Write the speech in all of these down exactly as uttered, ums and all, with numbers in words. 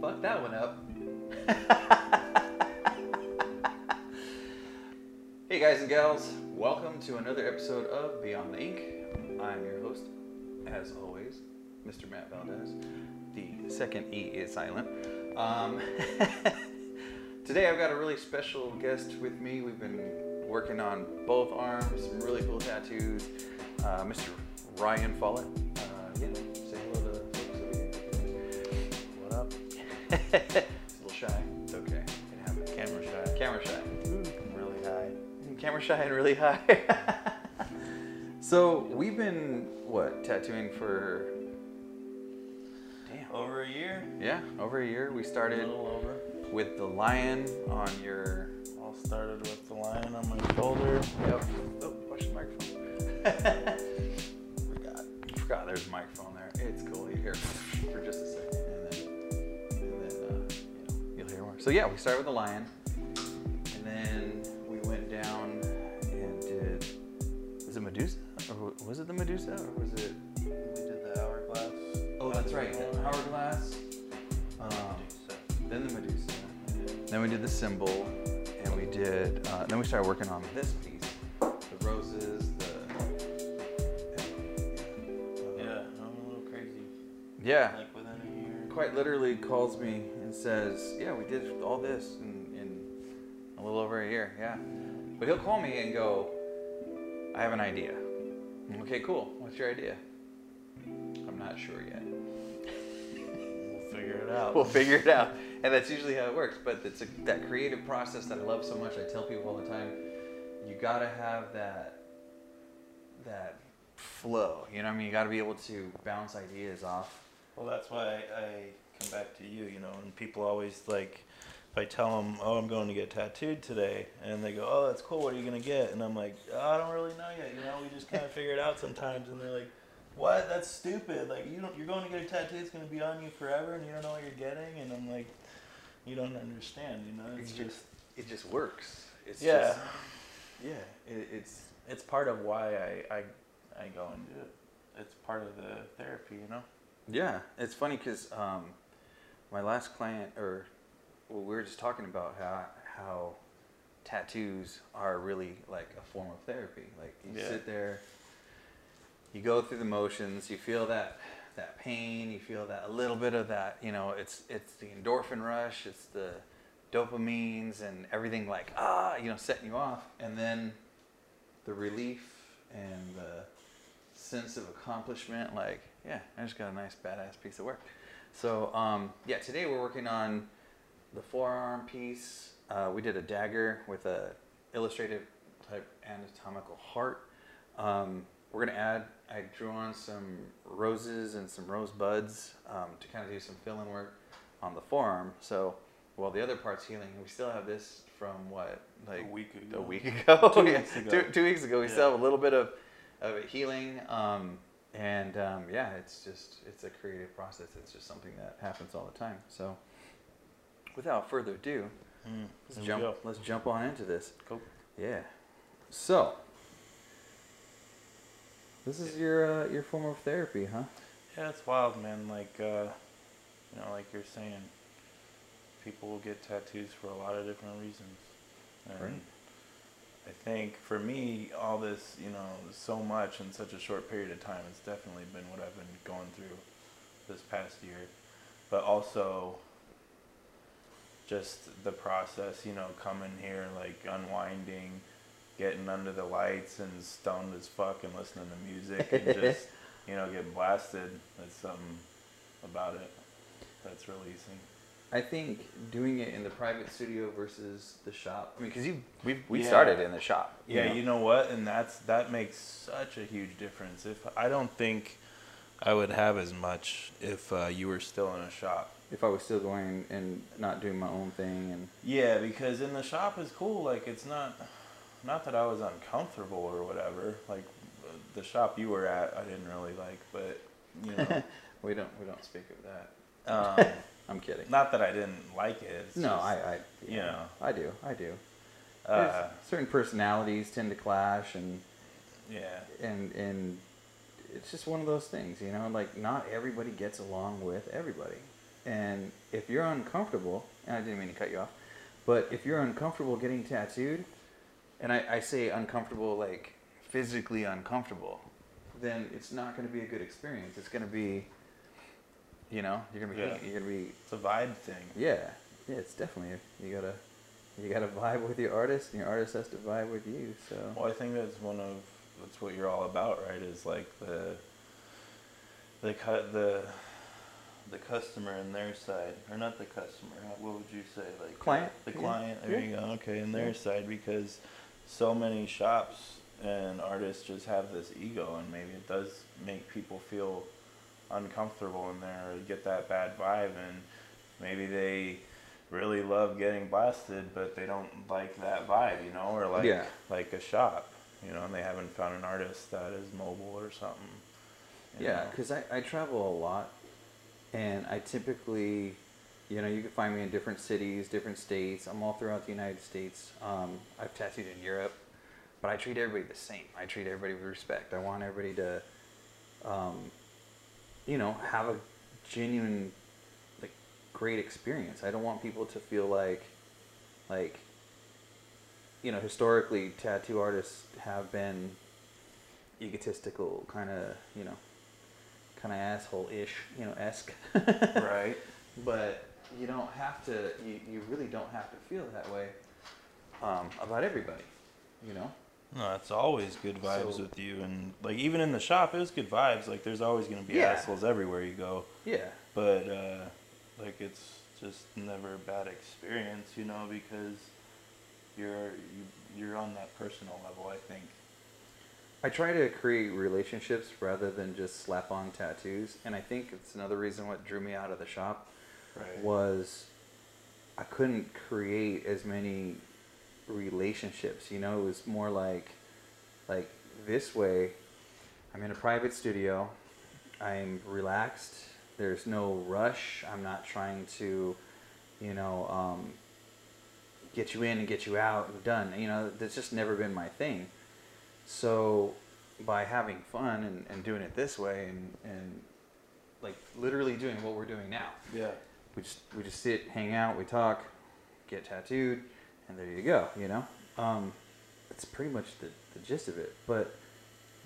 fuck that one up. Hey guys and gals, welcome to another episode of Beyond the Ink. I'm your host, as always, Mister Matt Valdez. The second E is silent. Um, today I've got a really special guest with me. We've been working on both arms, some really cool tattoos. Uh, Mister Ryan Follett. Uh, yeah, say hello to the folks over here. What up? It's a little shy. It's okay. It happens. Camera shy. Camera shy. I'm really high. Camera shy and really high. So we've been, what, tattooing for... Damn. Over a year? Yeah, over a year. We started... A little over. With the lion on your... All started with the lion on my shoulder. Yep. Oh, push the microphone. God, there's a microphone there. It's cool. You hear for just a second, and then, and then uh, you know, you'll hear more. So yeah, we started with the lion, and then we went down and did. Is it Medusa? Or was it the Medusa? Or was it? We did the hourglass. Oh, that's right. The hourglass. Um, then the Medusa. Then we did the symbol, and we did. Uh, then we started working on this piece, the roses. Yeah, like within a year. Quite literally calls me and says, yeah, we did all this in, in a little over a year, yeah. But he'll call me and go, I have an idea. Okay, cool, what's your idea? I'm not sure yet. We'll figure it out. We'll figure it out. And that's usually how it works, but it's a, that creative process that I love so much. I tell people all the time, you gotta have that, that flow, you know what I mean? You gotta be able to bounce ideas off. Well, that's why I, I come back to you, you know, and people always, like, if I tell them, oh, I'm going to get tattooed today, and they go, oh, that's cool, what are you going to get? And I'm like, oh, I don't really know yet, you know, we just kind of figure it out sometimes, and they're like, what? That's stupid, like, you don't, you're going to get a tattoo, it's going to be on you forever, and you don't know what you're getting, and I'm like, you don't understand, you know, it's, it's just, just... It just works. It's yeah. Just, yeah, it, it's, it's part of why I, I, I go and do it. It's part of the therapy, you know? Yeah, it's funny because um, my last client, or well, we were just talking about how how tattoos are really like a form of therapy. Like you yeah. sit there, you go through the motions, you feel that that pain, you feel that a little bit of that. You know, it's it's the endorphin rush, it's the dopamines and everything like ah, you know, setting you off, and then the relief and the sense of accomplishment, like. Yeah, I just got a nice badass piece of work. So um, yeah, today we're working on the forearm piece. Uh, we did a dagger with a illustrative type anatomical heart. Um, we're gonna add, I drew on some roses and some rose buds um, to kind of do some fill-in work on the forearm. So while the other part's healing, we still have this from what, like a week ago. A week ago? Two yeah. weeks ago. Two, two weeks ago, we yeah. still have a little bit of, of it healing. Um, And um, yeah, it's just, it's a creative process. It's just something that happens all the time. So without further ado, mm, let's, jump, let's jump on into this. Cool. Yeah. So this is your, uh, your form of therapy, huh? Yeah, it's wild, man. Like, uh, you know, like you're saying, people will get tattoos for a lot of different reasons. And right. I think for me, all this, you know, so much in such a short period of time, it's definitely been what I've been going through this past year. But also, just the process, you know, coming here, like, unwinding, getting under the lights and stoned as fuck and listening to music and just, you know, getting blasted. That's something about it that's releasing. I think doing it in the private studio versus the shop. I mean, because you we we yeah. started in the shop. You yeah, know? You know what, and that's that makes such a huge difference. If I don't think I would have as much if uh, you were still in a shop. If I was still going and not doing my own thing and. Yeah, because in the shop is cool. Like it's not, not that I was uncomfortable or whatever. Like the shop you were at, I didn't really like, but you know, we don't we don't speak of that. Um, I'm kidding. Not that I didn't like it. It's no, just, I, I, yeah, you know, I do, I do. Uh, certain personalities tend to clash, and yeah, and and it's just one of those things, you know. Like not everybody gets along with everybody. And if you're uncomfortable, and I didn't mean to cut you off, but if you're uncomfortable getting tattooed, and I, I say uncomfortable like physically uncomfortable, then it's not going to be a good experience. It's going to be, you know, you're going to be, yeah. you're going to be. It's a vibe thing. Yeah, yeah, it's definitely you gotta, you gotta vibe with your artist, and your artist has to vibe with you. So. Well, I think that's one of that's what you're all about, right? Is like the, the cut the. The customer and their side, or not the customer, what would you say? Like client? The client, yeah. there yeah. you go, okay, and their yeah. side, because so many shops and artists just have this ego, and maybe it does make people feel uncomfortable in there, or get that bad vibe, and maybe they really love getting blasted, but they don't like that vibe, you know, or like, yeah. like a shop, you know, and they haven't found an artist that is mobile or something. Yeah, because I, I travel a lot. And I typically, you know, you can find me in different cities, different states. I'm all throughout the United States. Um, I've tattooed in Europe, but I treat everybody the same. I treat everybody with respect. I want everybody to, um, you know, have a genuine, like, great experience. I don't want people to feel like, like, you know, historically, tattoo artists have been egotistical, kind of, you know, kind of asshole-ish, you know, esque. Right. But you don't have to, you, you really don't have to feel that way um, about everybody, you know? No, it's always good vibes so, with you. And, like, even in the shop, it was good vibes. Like, there's always going to be yeah. assholes everywhere you go. Yeah. But, uh, like, it's just never a bad experience, you know, because you're, you, you're on that personal level, I think. I try to create relationships rather than just slap on tattoos. And I think it's another reason what drew me out of the shop right. was I couldn't create as many relationships. You know, it was more like, like this way, I'm in a private studio. I'm relaxed. There's no rush. I'm not trying to, you know, um, get you in and get you out and done. You know, that's just never been my thing. So by having fun and, and doing it this way and, and like literally doing what we're doing now. Yeah. We just we just sit, hang out, we talk, get tattooed, and there you go, you know? Um, it's pretty much the, the gist of it. But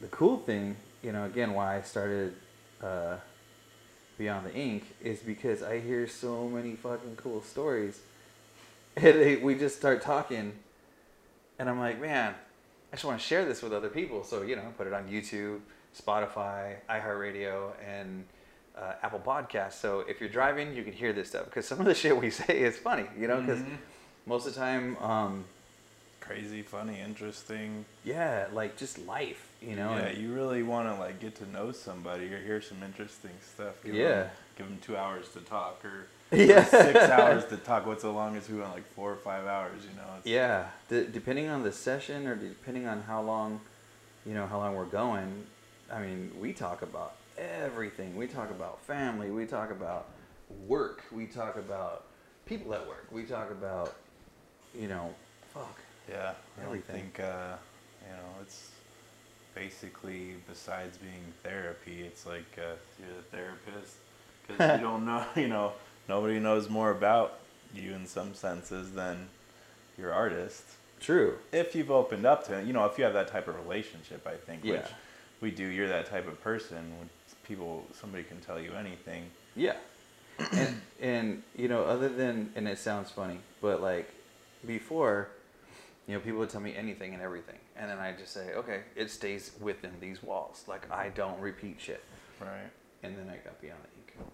the cool thing, you know, again, why I started uh, Beyond the Ink is because I hear so many fucking cool stories. And they, we just start talking, and I'm like, man, I just want to share this with other people. So, you know, put it on YouTube, Spotify, iHeartRadio, and uh, Apple Podcasts. So if you're driving, you can hear this stuff. Because some of the shit we say is funny, you know, because mm-hmm. most of the time... Um, crazy, funny, interesting. Yeah, like just life, you know. Yeah, and, you really want to, like, get to know somebody or hear some interesting stuff. Give yeah. Them, give them two hours to talk or... Yeah. Six hours to talk. What's the longest? We went like four or five hours, you know. It's yeah. D- depending on the session or depending on how long, you know, how long we're going. I mean, we talk about everything. We talk about family. We talk about work. We talk about people at work. We talk about, you know, fuck. Yeah. Everything. I think, uh, you know, it's basically besides being therapy, it's like uh, you're the therapist because you don't know, you know. Nobody knows more about you in some senses than your artist. True. If you've opened up to him, you know, if you have that type of relationship, I think, yeah. which we do, you're that type of person. People, somebody can tell you anything. Yeah. and, and, you know, other than, and it sounds funny, but like before, you know, people would tell me anything and everything. And then I just say, okay, it stays within these walls. Like I don't repeat shit. Right. And then I got Beyond the Ink.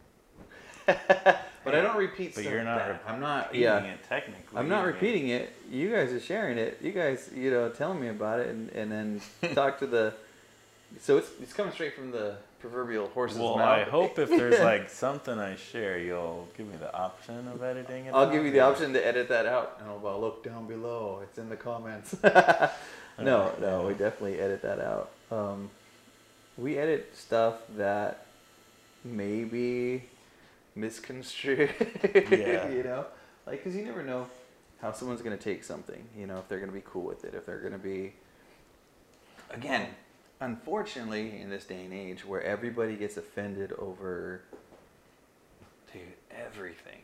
but yeah. I don't repeat. But stuff you're not. Bad. Re- I'm not repeating yeah. it technically. I'm not repeating it. You guys are sharing it. You guys, you know, telling me about it, and, and then talk to the. So it's it's coming straight from the proverbial horse's well, mouth. Well, I hope if there's like something I share, you'll give me the option of editing it. I'll give you the option to edit that out, and I'll look down below. It's in the comments. no, no, no, we definitely edit that out. Um, we edit stuff that maybe. Misconstrued, yeah. you know, like because you never know how someone's gonna take something. You know, if they're gonna be cool with it, if they're gonna be. Again, unfortunately, in this day and age, where everybody gets offended over, dude, everything.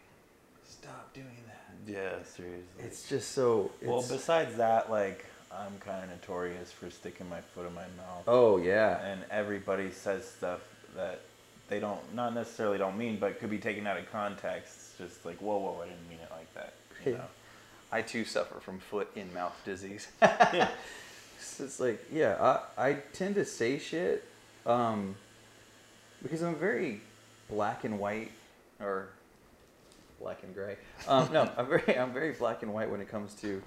Stop doing that. Yeah, seriously. It's just so... It's... Well, besides that, like, I'm kind of notorious for sticking my foot in my mouth. Oh, yeah. And everybody says stuff that they don't, not necessarily don't mean, but could be taken out of context. It's just like, whoa, whoa, I didn't mean it like that. You know? I, too, suffer from foot-in-mouth disease. So it's like, yeah, I, I tend to say shit um, because I'm very black and white, or black and gray. Um, no, I'm very, I'm very black and white when it comes to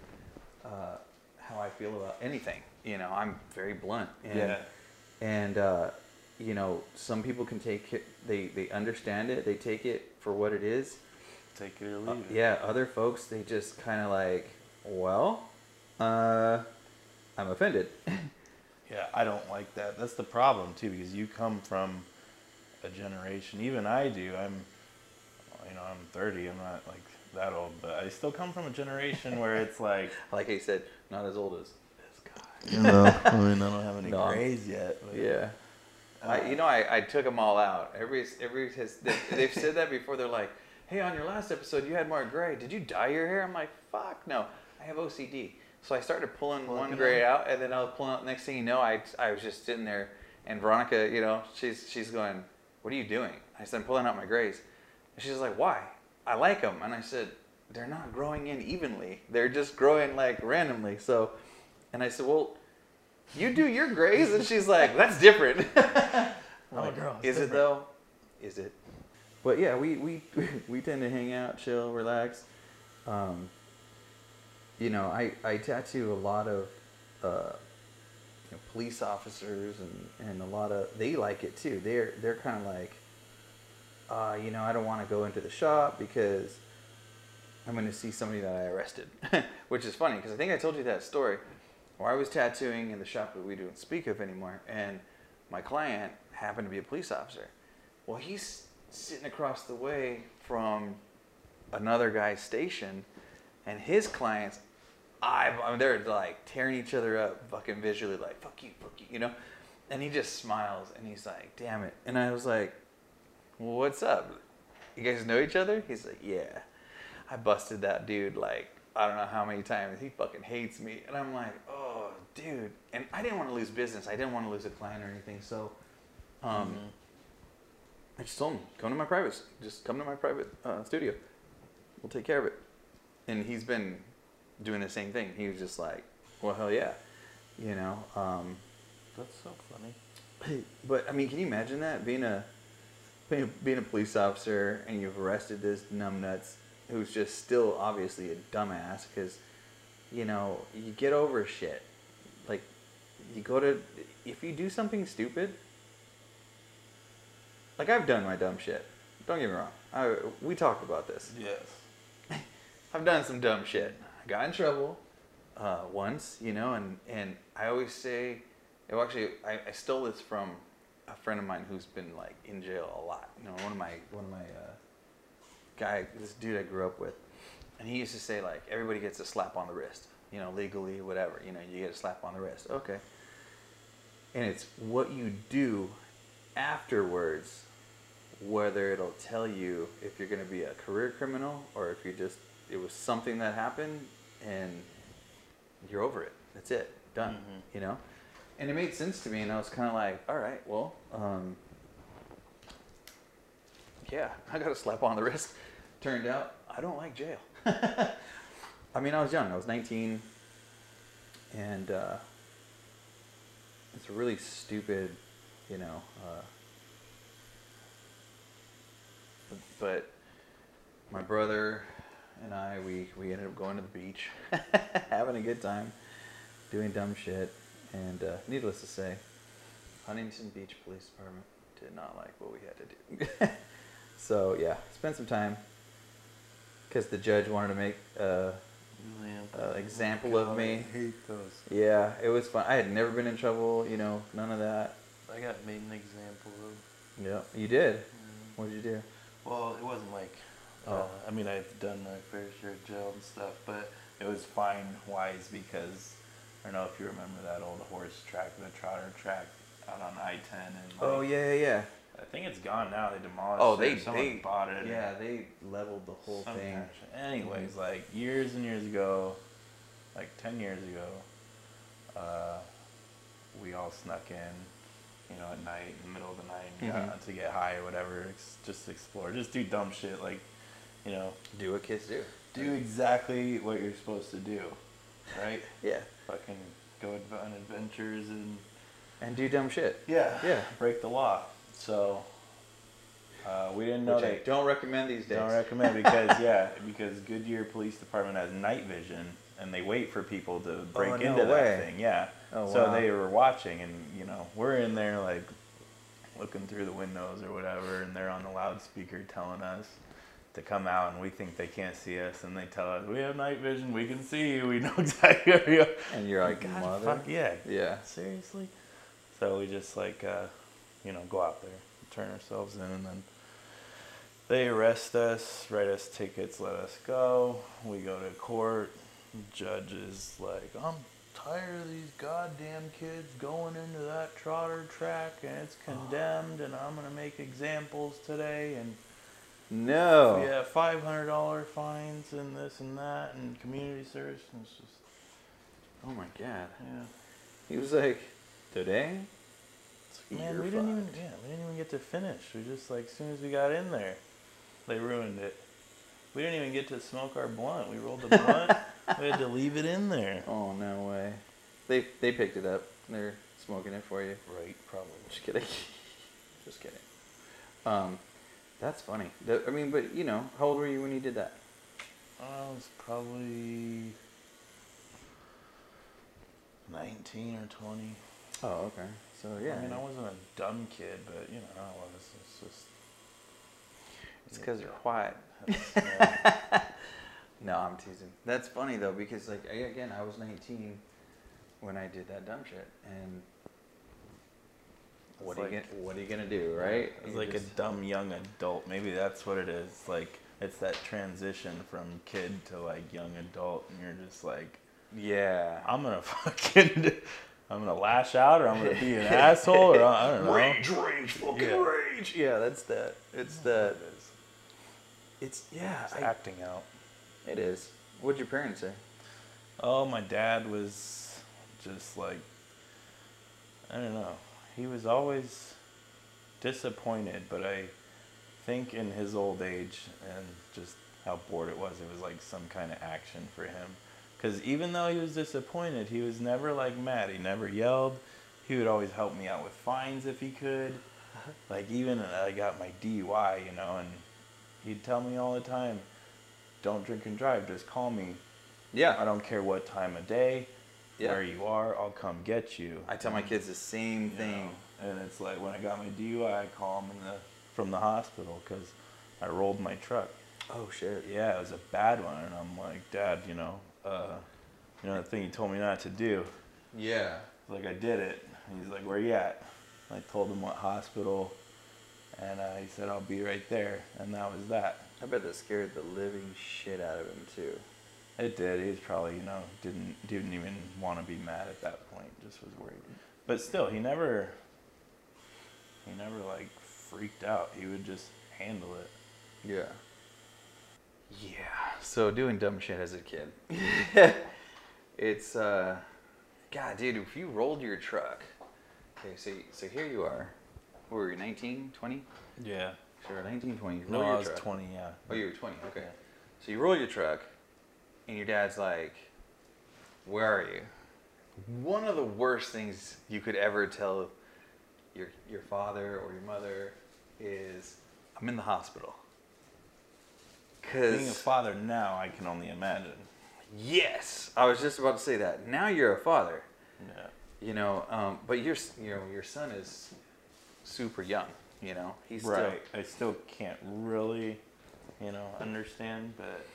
uh, how I feel about anything. You know, I'm very blunt. And, yeah. And, uh, you know, some people can take it, they, they understand it, they take it for what it is. Take it or leave it. Uh, yeah, other folks, they just kind of like, well, uh, I'm offended. Yeah, I don't like that. That's the problem, too, because you come from a generation, even I do, I'm, you know, I'm thirty, I'm not, like, that old, but I still come from a generation where it's like... Like I said, not as old as this guy. No, I mean, I don't have any no. grays yet. But, yeah. Uh, I, you know, I, I took them all out. Every, every has, they, they've said that before. They're like, hey, on your last episode, you had more gray. Did you dye your hair? I'm like, fuck, no. I have O C D. So I started pulling Look one gray out, and then I was pulling out. Next thing you know, I, I was just sitting there, and Veronica, you know, she's she's going, what are you doing? I said, I'm pulling out my grays. And she's like, why? I like them. And I said, they're not growing in evenly. They're just growing, like, randomly. So, and I said, well, you do your grays? And she's like, that's different. I'm like, girl, is different. It, though? Is it? But, yeah, we, we, we tend to hang out, chill, relax. Um... You know, I, I tattoo a lot of uh, you know, police officers and, and a lot of, they like it too. They're, they're kind of like, uh, you know, I don't want to go into the shop because I'm going to see somebody that I arrested, which is funny because I think I told you that story where I was tattooing in the shop that we don't speak of anymore. And my client happened to be a police officer. Well, he's sitting across the way from another guy's station, and his clients, I, I mean, they're like tearing each other up, fucking visually, like, fuck you, fuck you, you know? And he just smiles, and he's like, damn it. And I was like, well, what's up? You guys know each other? He's like, yeah. I busted that dude, like, I don't know how many times. He fucking hates me. And I'm like, oh, dude. And I didn't want to lose business. I didn't want to lose a client or anything. So um, mm-hmm. I just told him, come to my private, just come to my private uh, studio. We'll take care of it. And he's been doing the same thing. He was just like, well, hell yeah. You know? Um, That's so funny. But, I mean, can you imagine that? Being a being a, being a police officer, and you've arrested this numbnuts who's just still obviously a dumbass because, you know, you get over shit. Like, you go to... If you do something stupid... Like, I've done my dumb shit. Don't get me wrong. I, we talked about this. Yes. I've done some dumb shit. I got in trouble uh, once, you know, and, and I always say, well, actually, I, I stole this from a friend of mine who's been, like, in jail a lot. You know, one of my, one of my uh, guy, this dude I grew up with, and he used to say, like, everybody gets a slap on the wrist, you know, legally, whatever, you know, you get a slap on the wrist. Okay. And it's what you do afterwards, whether it'll tell you if you're going to be a career criminal or if you're just... It was something that happened, and you're over it. That's it. Done. Mm-hmm. You know? And it made sense to me, and I was kind of like, all right, well, um, yeah, I got a slap on the wrist. Turned out, I don't like jail. I mean, I was young. I was nineteen, and uh, it's a really stupid, you know, uh, but my brother... And I, we, we ended up going to the beach, having a good time, doing dumb shit, and uh, needless to say, Huntington Beach Police Department did not like what we had to do. So, yeah, spent some time, because the judge wanted to make an example of me. I hate those. Yeah, it was fun. I had never been in trouble, you know, none of that. I got made an example of. Yeah, you did? Mm-hmm. What did you do? Well, it wasn't like... Oh, uh, I mean, I've done my fair share of jail and stuff, but it was fine-wise because, I don't know if you remember that old horse track, the trotter track out on I ten. And like, oh, yeah, yeah, yeah. I think it's gone now. They demolished oh, they, it. Someone they, bought it. Yeah, they leveled the whole Some thing. Action. Anyways, mm-hmm. like years and years ago, like ten years ago, uh, we all snuck in, you know, at night, in the middle of the night, and mm-hmm. got to get high or whatever, ex just explore, just do dumb shit, like, you know. Do what kids do. Do exactly what you're supposed to do, right? Yeah. Fucking go on adventures and... And do dumb shit. Yeah. Yeah. Break the law. So, uh, we didn't know Which that... I don't recommend these days. Don't recommend because, yeah, because Goodyear Police Department has night vision, and they wait for people to break oh, no into way. that thing. Yeah. Oh, so wow. they were watching, and, you know, we're in there, like, looking through the windows or whatever, and they're on the loudspeaker telling us to come out, and we think they can't see us, and they tell us, we have night vision, we can see you, we know exactly where you are. And you're like, God, mother? Fuck yeah. Yeah. Seriously? So we just, like, uh, you know, go out there, turn ourselves in, and then they arrest us, write us tickets, let us go. We go to court. Judge is like, I'm tired of these goddamn kids going into that trotter track, and it's condemned, and I'm going to make examples today, and No. So yeah, five hundred dollar fines and this and that and community service, and it's just. Oh my God. Yeah. He was like, today. Like, man, we didn't even. Yeah, we didn't even get to finish. We just like, as soon as we got in there, they ruined it. We didn't even get to smoke our blunt. We rolled the blunt. We had to leave it in there. Oh no way. They they picked it up. They're smoking it for you. Right. Probably. Just kidding. Just kidding. Um. That's funny. I mean, but, you know, how old were you when you did that? I was probably nineteen or twenty. Oh, okay. So, yeah. I mean, I wasn't a dumb kid, but, you know, I was. It's just... It's because you're quiet. No, I'm teasing. That's funny, though, because, like, I, again, I was nineteen when I did that dumb shit, and... What, like, are you gonna, what are you gonna do, right? It's like just, a dumb young adult. Maybe that's what it is. Like, it's that transition from kid to like young adult, and you're just like, yeah, I'm gonna fucking, I'm gonna lash out, or I'm gonna be an asshole, or I don't know. Rage, rage, fucking yeah. rage. Yeah, that's that. It's that. It is. It's yeah, it's I, acting out. It is. What'd your parents say? Oh, my dad was just like, I don't know. He was always disappointed, but I think in his old age and just how bored it was, it was like some kind of action for him. Because even though he was disappointed, he was never like mad. He never yelled. He would always help me out with fines if he could. Like even I got my D U I, you know, and he'd tell me all the time, don't drink and drive, just call me. Yeah. I don't care what time of day. Yeah. Where you are, I'll come get you. I tell my kids the same thing. You know, and it's like when I got my D U I, I call them in the, from the hospital because I rolled my truck. Oh, shit. Yeah, it was a bad one. And I'm like, Dad, you know, uh, you know the thing you told me not to do? Yeah. Like, I did it. And he's like, where you at? And I told him what hospital. And uh, he said, I'll be right there. And that was that. I bet that scared the living shit out of him, too. It did. He was probably, you know, didn't didn't even want to be mad at that point. Just was worried. But still, he never, he never, like, freaked out. He would just handle it. Yeah. Yeah. So doing dumb shit as a kid. It's, uh, God, dude, if you rolled your truck. Okay, so, so here you are. What were you, nineteen, twenty? Yeah. Sure, nineteen, twenty. You no, I was truck. twenty, yeah. Oh, you were twenty, okay. Yeah. So you roll your truck. And your dad's like, where are you? One of the worst things you could ever tell your your father or your mother is, I'm in the hospital. Cause, being a father now, I can only imagine. Yes. I was just about to say that. Now you're a father. Yeah. You know, um, but your, you know, your son is super young, you know. He's right. Still, I still can't really, you know, understand, but...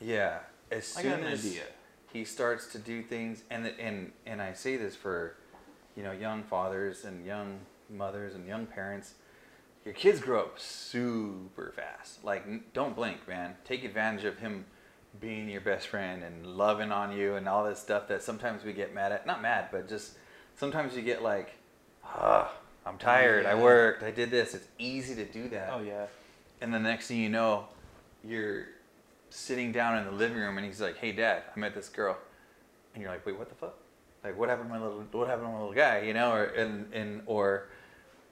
Yeah. As soon as he starts to do things, and and and I say this for, you know, young fathers and young mothers and young parents, your kids grow up super fast. Like, don't blink, man. Take advantage of him being your best friend and loving on you and all this stuff that sometimes we get mad at. Not mad, but just sometimes you get like, ah, I'm tired, yeah. I worked, I did this. It's easy to do that. Oh, yeah. And the next thing you know, you're sitting down in the living room and he's like, hey, Dad, I met this girl. And you're like, wait, what the fuck? Like, what happened to my little, what happened to my little guy, you know? Or, and, and, or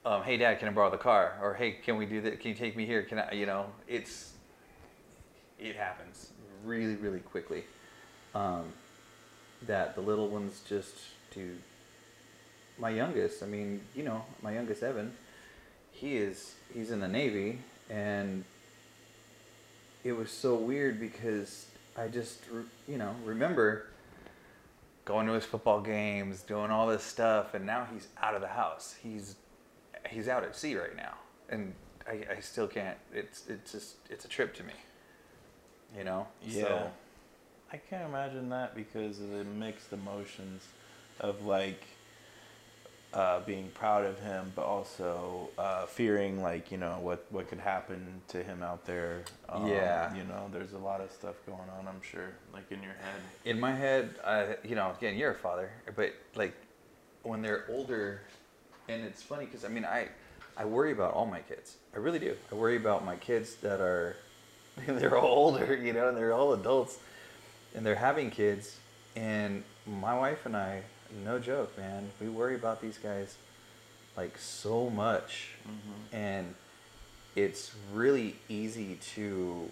um, hey, Dad, can I borrow the car? Or, hey, can we do that? Can you take me here? Can I, you know, it's, it happens really, really quickly. Um, that the little ones just do. My youngest, I mean, you know, my youngest, Evan, he is, he's in the Navy, and it was so weird because I just, you know, remember going to his football games, doing all this stuff, and now he's out of the house. He's, he's out at sea right now, and I, I still can't, it's, it's just, it's a trip to me, you know? Yeah. So, I can't imagine that because of the mixed emotions of, like, Uh, being proud of him, but also uh, fearing, like, you know, what, what could happen to him out there. Um, yeah. You know, there's a lot of stuff going on, I'm sure, like, in your head. In my head, uh, you know, again, you're a father, but, like, when they're older, and it's funny because, I mean, I, I worry about all my kids. I really do. I worry about my kids that are, they're all older, you know, and they're all adults, and they're having kids, and my wife and I, no joke, man. We worry about these guys like so much, mm-hmm. and it's really easy to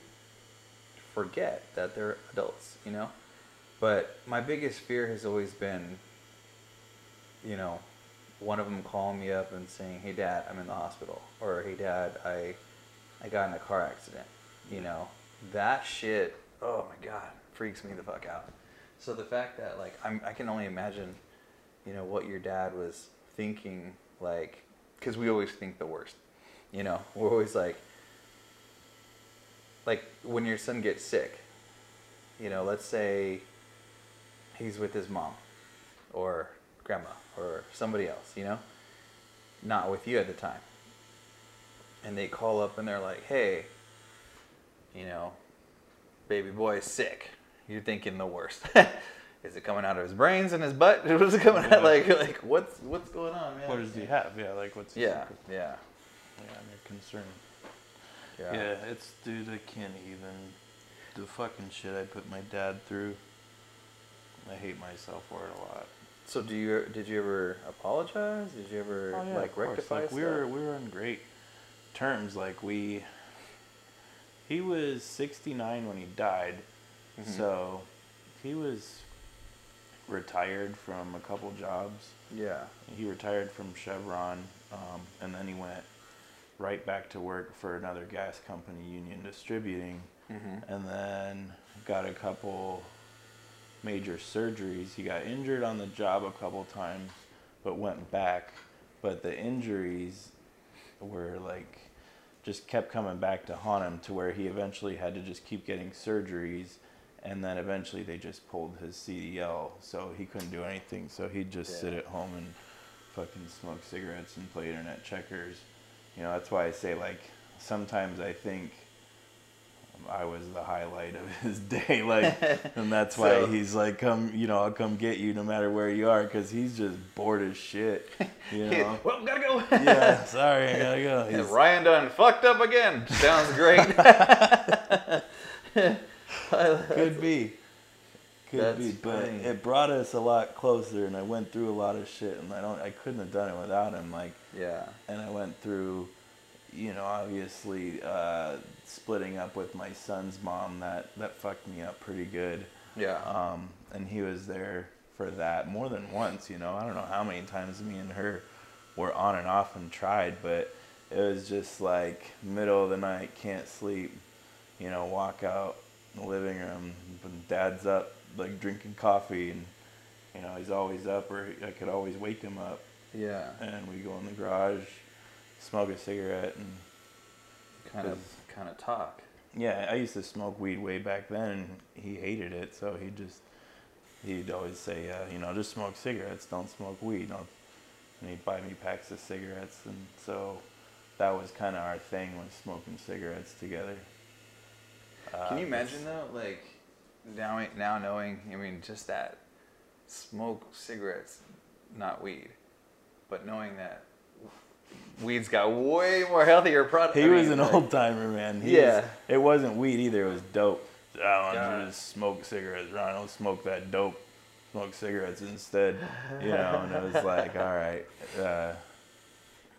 forget that they're adults, you know? But my biggest fear has always been, you know, one of them calling me up and saying, hey, Dad, I'm in the hospital, or hey, Dad, I I got in a car accident, you know? That shit, oh my God, freaks me the fuck out. So the fact that, like, I'm, I can only imagine, you know, what your dad was thinking, like, because we always think the worst, you know, we're always like, like when your son gets sick, you know, let's say he's with his mom or grandma or somebody else, you know, not with you at the time. And they call up and they're like, hey, you know, baby boy is sick. You're thinking the worst. Is it coming out of his brains and his butt? What's it coming yeah. out? Like, like what's what's going on, man? What does he have? Yeah, like what's his yeah, yeah, yeah. I'm concerned. Yeah. yeah, it's dude. I can't even. The fucking shit I put my dad through. I hate myself for it a lot. So do you? Did you ever apologize? Did you ever oh, yeah, like rectify? Like, we were we were on great terms. Like we. He was sixty-nine when he died. Mm-hmm. So, he was retired from a couple jobs. Yeah. He retired from Chevron, um, and then he went right back to work for another gas company, Union Distributing, mm-hmm. and then got a couple major surgeries. He got injured on the job a couple times, but went back. But the injuries were, like, just kept coming back to haunt him to where he eventually had to just keep getting surgeries. And then eventually they just pulled his C D L, so he couldn't do anything. So he'd just yeah. sit at home and fucking smoke cigarettes and play internet checkers. You know, that's why I say, like, sometimes I think I was the highlight of his day. Like, and that's so, why he's like, come, you know, I'll come get you no matter where you are, because he's just bored as shit. You know? Well, gotta go. yeah, sorry, I gotta go. He's, and Ryan done fucked up again. Sounds great. Could be. Could That's be. But funny. It brought us a lot closer, and I went through a lot of shit, and I don't I couldn't have done it without him, like yeah. And I went through, you know, obviously uh, splitting up with my son's mom, that, that fucked me up pretty good. Yeah. Um, and he was there for that more than once, you know. I don't know how many times me and her were on and off and tried, but it was just like middle of the night, can't sleep, you know, walk out the living room, but Dad's up, like, drinking coffee, and, you know, he's always up, or I could always wake him up. Yeah. And we go in the garage, smoke a cigarette, and kind of kind of talk. Yeah, I used to smoke weed way back then, and he hated it, so he just he'd always say, uh, you know, just smoke cigarettes, don't smoke weed. Don't. And he'd buy me packs of cigarettes, and so that was kind of our thing, was smoking cigarettes together. Can you imagine though, like, now now knowing, I mean, just that, smoke cigarettes, not weed, but knowing that weed's got way more healthier product. He I mean, was an like, old timer, man. He yeah. Was, it wasn't weed either. It was dope. I don't just smoke cigarettes, Ron. Don't smoke that dope. Smoke cigarettes instead. You know, and I was like, all right. Uh,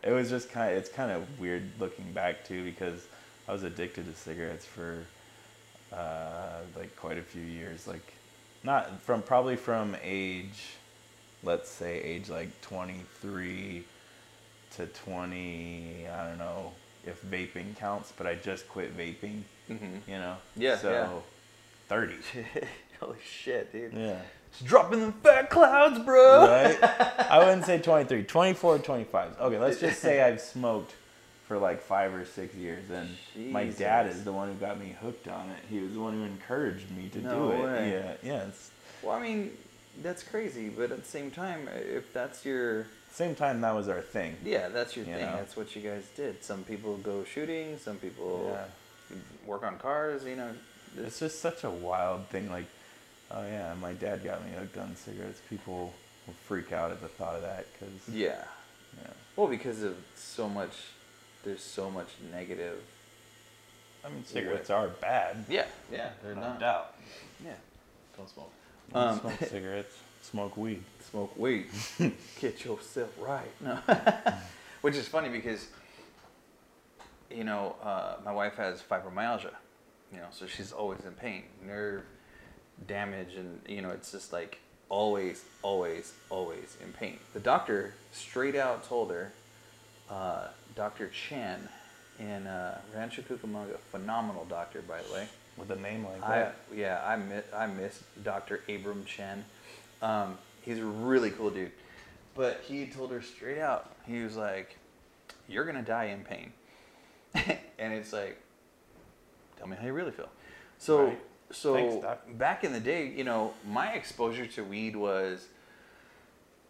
it was just kind of, it's kind of weird looking back too, because I was addicted to cigarettes for uh, like quite a few years. Like not from, probably from age, let's say age like twenty-three to twenty, I don't know if vaping counts, but I just quit vaping, mm-hmm. you know? Yeah, so, yeah. thirty. Holy shit, dude. Yeah. Just dropping them fat clouds, bro. Right? I wouldn't say twenty-three, twenty-four, twenty-five. Okay, let's just say I've smoked for like five or six years, and Jesus. My dad is the one who got me hooked on it. He was the one who encouraged me to no do way. It. Yeah, yeah. It's, well, I mean, that's crazy, but at the same time, if that's your... Same time, that was our thing. Yeah, that's your you thing. Know? That's what you guys did. Some people go shooting. Some people yeah. work on cars. You know, it's, it's just such a wild thing. Like, oh yeah, my dad got me hooked on cigarettes. People will freak out at the thought of that because yeah, yeah. Well, because of so much, there's so much negative. I mean, cigarettes are bad. Yeah, yeah, they're no not. doubt. Yeah, don't smoke. Don't um, smoke cigarettes. Smoke weed. Smoke weed. Get yourself right. No. Which is funny because, you know, uh, my wife has fibromyalgia, you know, so she's always in pain, nerve damage, and, you know, it's just like always, always, always in pain. The doctor straight out told her, uh, Doctor Chen in uh, Rancho Cucamonga, phenomenal doctor, by the way. With a name like I, that. Yeah, I miss, I miss Doctor Abram Chen. Um, he's a really cool dude, but he told her straight out, he was like, you're going to die in pain. And it's like, tell me how you really feel. So, right. so Thanks, back in the day, you know, my exposure to weed was,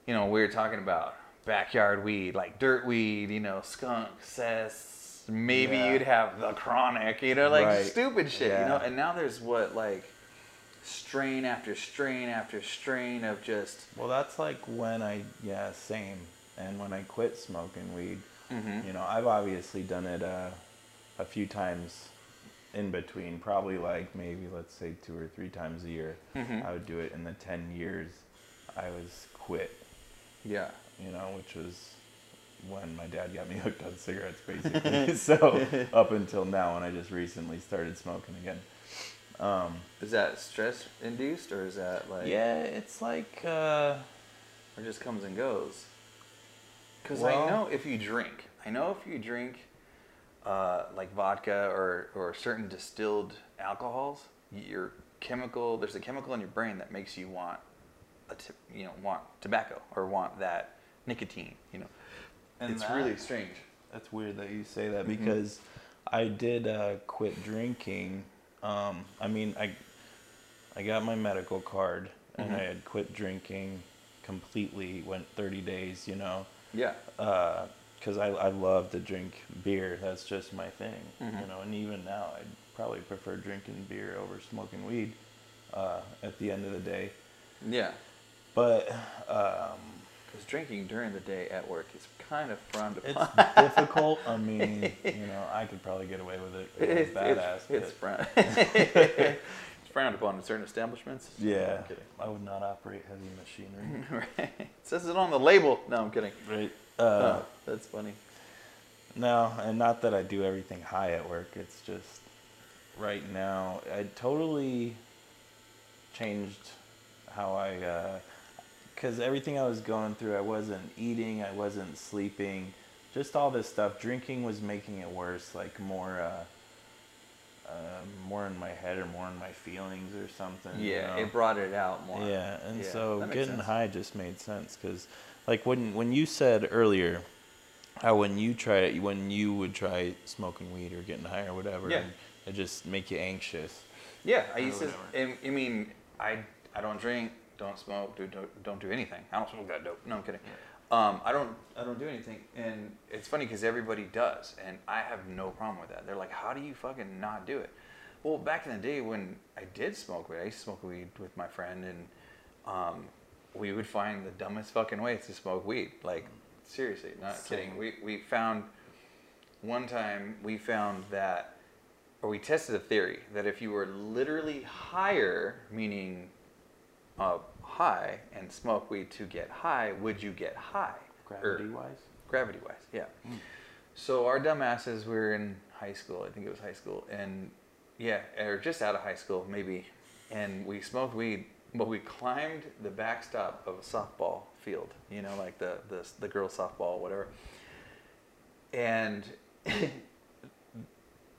you know, we were talking about backyard weed, like dirt weed, you know, skunk, cess, maybe yeah. you'd have the chronic, you know, like right. stupid shit, yeah. you know, and now there's what, like. strain after strain after strain of just... Well, that's like when I... Yeah, same. And when I quit smoking weed, mm-hmm. you know, I've obviously done it uh, a few times in between, probably like maybe, let's say, two or three times a year. Mm-hmm. I would do it in the ten years I was quit. Yeah. You know, which was when my dad got me hooked on cigarettes, basically. So, up until now, when I just recently started smoking again. Um, is that stress induced or is that like... Yeah, it's like... Uh, or just comes and goes. Because well, I know if you drink, I know if you drink uh, like vodka or, or certain distilled alcohols, your chemical, there's a chemical in your brain that makes you want, a t you know, want tobacco or want that nicotine, you know. And it's that, really strange. That's weird that you say that because mm-hmm. I did uh, quit drinking... Um, I mean, I, I got my medical card and mm-hmm. I had quit drinking completely, went thirty days, you know? Yeah. Uh, cause I, I love to drink beer. That's just my thing, mm-hmm. you know? And even now I'd probably prefer drinking beer over smoking weed, uh, at the end of the day. Yeah. But, um, cause drinking during the day at work is kind of frowned upon. It's difficult. I mean, you know, I could probably get away with it. It's badass. It's, it's, frowned. It's frowned upon in certain establishments. Yeah. I'm kidding. I would not operate heavy machinery. Right. It says it on the label. No, I'm kidding. Right. Uh, oh, that's funny. No, and not that I do everything high at work. It's just right now I totally changed how I... Uh, because everything I was going through, I wasn't eating, I wasn't sleeping, just all this stuff. Drinking was making it worse, like more uh, uh, more in my head or more in my feelings or something. Yeah, you know? It brought it out more. Yeah, and yeah, so getting sense. high just made sense because, like, when when you said earlier how when you try when you would try smoking weed or getting high or whatever, yeah. it just make you anxious. Yeah, I used to, I mean, I, I don't drink. Don't smoke. Do, don't don't do anything. I don't smoke that dope. No, I'm kidding. Um, I don't I don't do anything, and it's funny because everybody does, and I have no problem with that. They're like, how do you fucking not do it? Well, back in the day when I did smoke weed, I used to smoke weed with my friend, and um, we would find the dumbest fucking ways to smoke weed. Like seriously, not so. kidding. We, we found, one time we found that, or we tested a theory, that if you were literally higher, meaning uh, high, and smoke weed to get high, would you get high? Gravity-wise? Gravity-wise, yeah. Mm. So our dumbasses were in high school, I think it was high school, and yeah, or just out of high school, maybe, and we smoked weed, but we climbed the backstop of a softball field, you know, like the, the, the girls' softball, whatever, and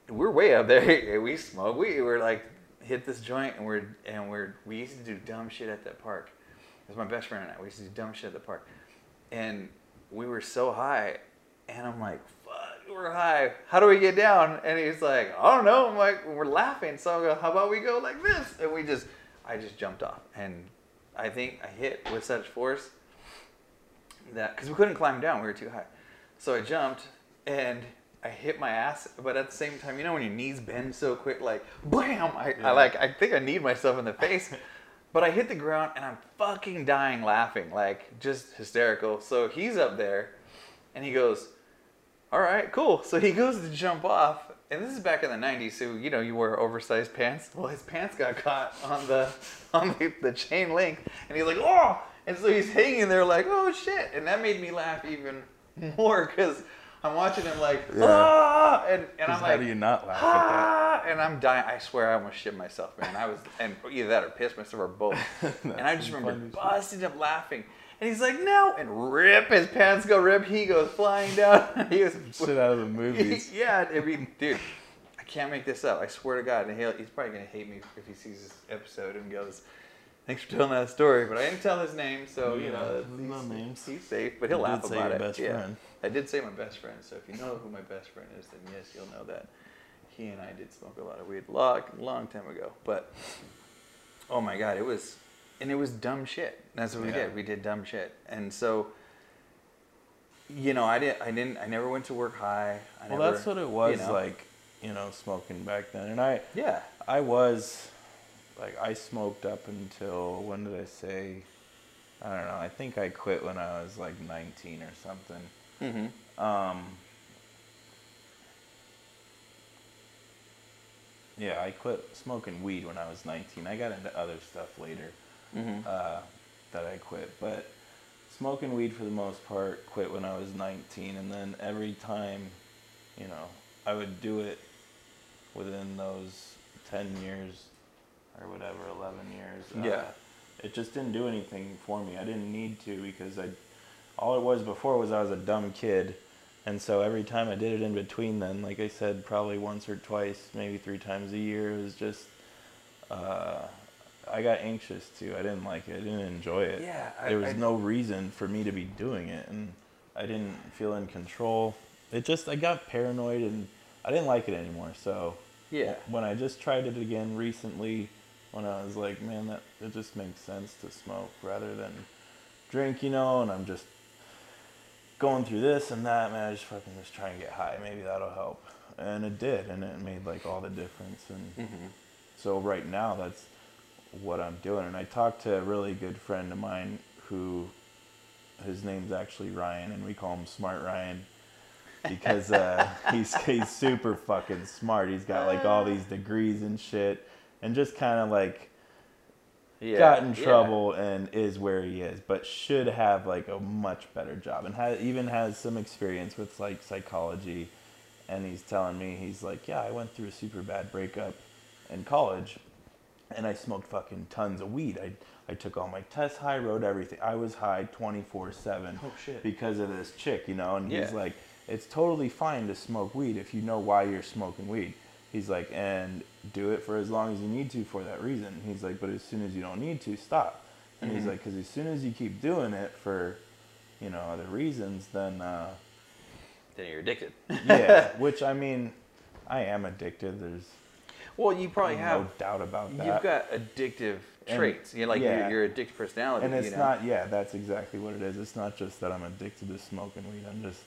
we're way up there, we smoked weed, we're like, hit this joint, and we're, and we're, we used to do dumb shit at that park. It was my best friend and I, we used to do dumb shit at the park, and we were so high, and I'm like, we're high, how do we get down? And he's like, I don't know. I'm like, we're laughing, so I go, how about we go like this? And we just, I just jumped off, and I think I hit with such force that, because we couldn't climb down, we were too high, so I jumped, and I hit my ass, but at the same time, you know when your knees bend so quick, like, blam, I, yeah. I like, I think I kneed myself in the face, but I hit the ground, and I'm fucking dying laughing, like, just hysterical. So he's up there, and he goes, all right, cool. So he goes to jump off, and this is back in the nineties, so you know you wear oversized pants. Well, his pants got caught on the on the, the chain link, and he's like, oh! And so he's hanging there like, oh shit! And that made me laugh even more because I'm watching him like, yeah. ah! And and I'm how like, do you not laugh ah! at that? And I'm dying. I swear I almost shit myself, man. I was, and either that or pissed myself or both. And I just remember busting up laughing. And he's like, no, and rip, his pants go rip, he goes flying down. He goes shit out of the movies. Yeah, I mean, dude, I can't make this up. I swear to God, and he'll, he's probably going to hate me if he sees this episode and goes, thanks for telling that story. But I didn't tell his name, so, you yeah, know, he's, no names. he's safe, but he'll you laugh did say about your it. Best yeah. friend. I did say my best friend, so if you know who my best friend is, then yes, you'll know that he and I did smoke a lot of weed a long, long time ago. But, oh my God, it was... And it was dumb shit. That's what we yeah. did. We did dumb shit. And so, you know, I didn't. I didn't. I never went to work high. I well, never, that's what it was you know. like. You know, smoking back then. And I. Yeah. I was, like, I smoked up until when did I say? I don't know. I think I quit when I was like nineteen or something. Mm-hmm. Um. Yeah, I quit smoking weed when I was nineteen. I got into other stuff later. Mm-hmm. uh, that I quit, but smoking weed for the most part quit when I was nineteen, and then every time, you know, I would do it within those ten years or whatever, eleven years. Uh, yeah. It just didn't do anything for me. I didn't need to because I, all it was before was I was a dumb kid, and so every time I did it in between then, like I said, probably once or twice, maybe three times a year, it was just, uh... I got anxious too. I didn't like it. I didn't enjoy it. Yeah, I, there was I, no reason for me to be doing it, and I didn't feel in control. It just, I got paranoid, and I didn't like it anymore. So yeah, when I just tried it again recently, when I was like, man, that it just makes sense to smoke rather than drink, you know. And I'm just going through this and that, man. I just fucking just try and get high. Maybe that'll help, and it did, and it made like all the difference. And mm-hmm. so right now, that's what I'm doing. And I talked to a really good friend of mine who, his name's actually Ryan, and we call him Smart Ryan because uh, he's, he's super fucking smart. He's got like all these degrees and shit, and just kind of like yeah, got in trouble yeah. and is where he is, but should have like a much better job, and ha- even has some experience with like psychology. And he's telling me, he's like, yeah, I went through a super bad breakup in college, and I smoked fucking tons of weed. I I took all my tests high, wrote everything. I was high twenty-four seven oh, shit. because of this chick, you know? And yeah. he's like, it's totally fine to smoke weed if you know why you're smoking weed. He's like, and do it for as long as you need to for that reason. He's like, but as soon as you don't need to, stop. And mm-hmm. he's like, because as soon as you keep doing it for, you know, other reasons, then... Uh, then you're addicted. Yeah, which, I mean, I am addicted. There's... Well, you probably have no doubt about that. You've got addictive traits. And, you're like yeah. your, your addictive personality. And it's you know? not. Yeah, that's exactly what it is. It's not just that I'm addicted to smoking weed. I'm just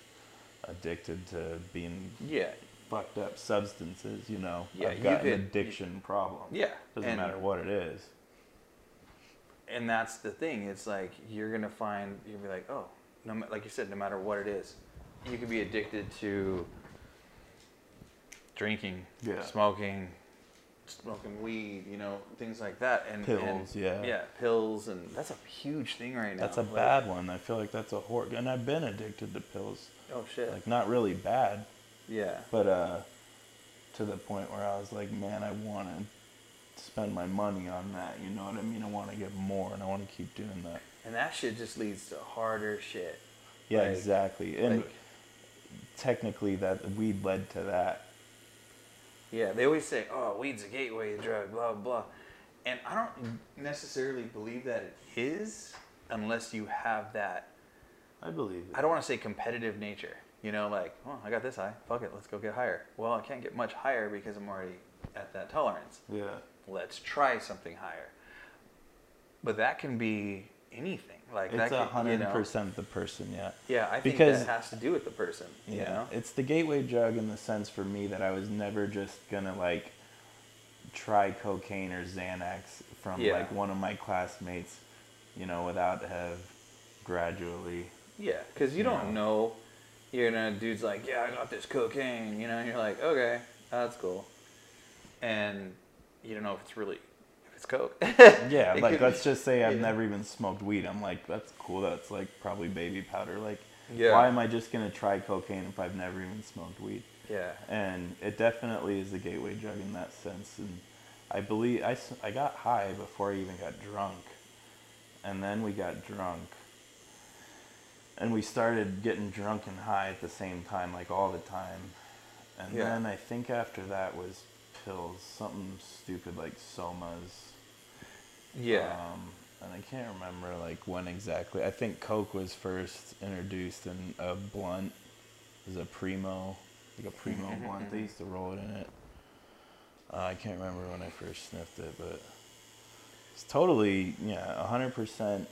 addicted to being yeah fucked up substances. You know, yeah, I've got could, an addiction you, problem. Yeah, doesn't and, matter what it is. And that's the thing. It's like you're gonna find. You'll be like, oh, no, like you said, no matter what it is. You could be addicted to drinking, yeah. smoking, smoking weed, you know, things like that. And pills, and, yeah. Yeah, pills, and that's a huge thing right now. That's a like, bad one. I feel like that's a horror. And I've been addicted to pills. Oh, shit. Like, not really bad. Yeah. But uh, to the point where I was like, man, I want to spend my money on that. You know what I mean? I want to get more, and I want to keep doing that. And that shit just leads to harder shit. Yeah, like, exactly. And like, technically, that weed led to that. Yeah, they always say, oh, weed's a gateway drug, blah, blah. And I don't necessarily believe that it is unless you have that. I believe it. I don't want to say competitive nature. You know, like, oh, I got this high. Fuck it, let's go get higher. Well, I can't get much higher because I'm already at that tolerance. Yeah. Let's try something higher. But that can be anything. Like, it's that could, one hundred percent you know, the person, yeah. Yeah, I think because, that has to do with the person. Yeah, you know? It's the gateway drug in the sense for me that I was never just going to, like, try cocaine or Xanax from, yeah. like, one of my classmates, you know, without have gradually. Yeah, because you, you don't know. know, you know, dude's like, yeah, I got this cocaine, you know, and you're like, okay, that's cool. And you don't know if it's really... It's coke. Yeah, it like could, let's just say I've yeah. never even smoked weed. I'm like, that's cool. That's like probably baby powder. Like, yeah. why am I just gonna try cocaine if I've never even smoked weed? Yeah. And it definitely is a gateway drug in that sense. And I believe I, I got high before I even got drunk, and then we got drunk, and we started getting drunk and high at the same time, like all the time. And yeah. then I think after that was. Pills, something stupid like somas. Yeah. Um, and I can't remember like when exactly. I think Coke was first introduced in a blunt. It was a Primo, like a Primo blunt. They used to roll it in it. Uh, I can't remember when I first sniffed it, but it's totally, yeah, one hundred percent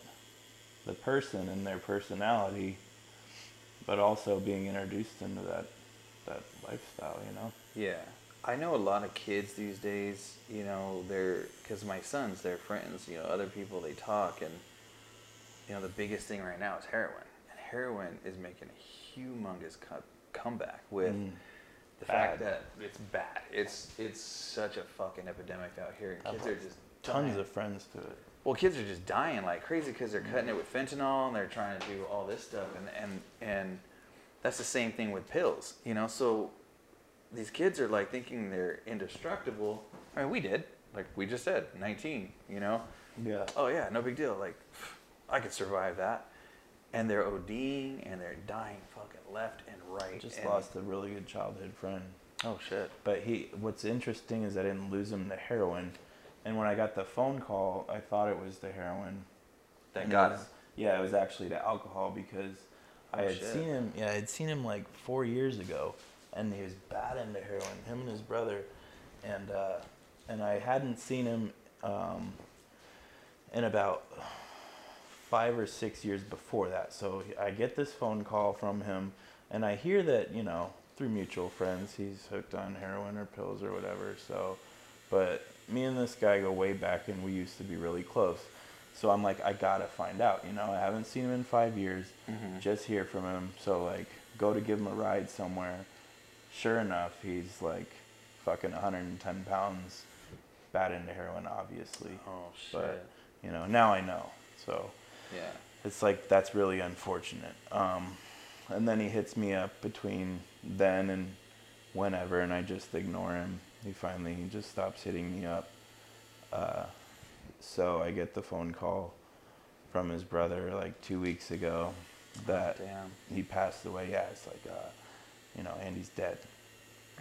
the person and their personality, but also being introduced into that, that lifestyle, you know? Yeah. I know a lot of kids these days, you know, they're, because my sons, they're friends, you know, other people, they talk, and, you know, the biggest thing right now is heroin. And heroin is making a humongous co- comeback with mm. the bad. fact that it's bad. It's it's such a fucking epidemic out here. And kids are just tons dying. of friends to it. Well, kids are just dying like crazy because they're cutting it with fentanyl, and they're trying to do all this stuff. And, and, and that's the same thing with pills, you know, so... These kids are like thinking they're indestructible. I mean, we did, like we just said, nineteen, you know? Yeah. Oh yeah, no big deal. Like, I could survive that. And they're ODing and they're dying fucking left and right. I just and lost a really good childhood friend. Oh shit. But he, what's interesting is I didn't lose him to heroin. And when I got the phone call, I thought it was the heroin. That and got was, him? Yeah, it was actually the alcohol because oh, I had shit. seen him, yeah, I had seen him like four years ago. And he was bad into heroin, him and his brother. And uh, and I hadn't seen him um, in about five or six years before that. So I get this phone call from him, and I hear that, you know, through mutual friends, he's hooked on heroin or pills or whatever. So, but me and this guy go way back, and we used to be really close. So I'm like, I gotta find out, you know. I haven't seen him in five years. Mm-hmm. Just hear from him. So, like, go to give him a ride somewhere. Sure enough, he's like fucking one hundred ten pounds, bad into heroin, obviously. Oh, shit. But, you know, now I know. So yeah, it's like that's really unfortunate. Um, and then he hits me up between then and whenever, and I just ignore him. He finally he just stops hitting me up. Uh, so I get the phone call from his brother like two weeks ago that oh, damn. he passed away. Yeah, it's like... Uh, you know, Andy's dead.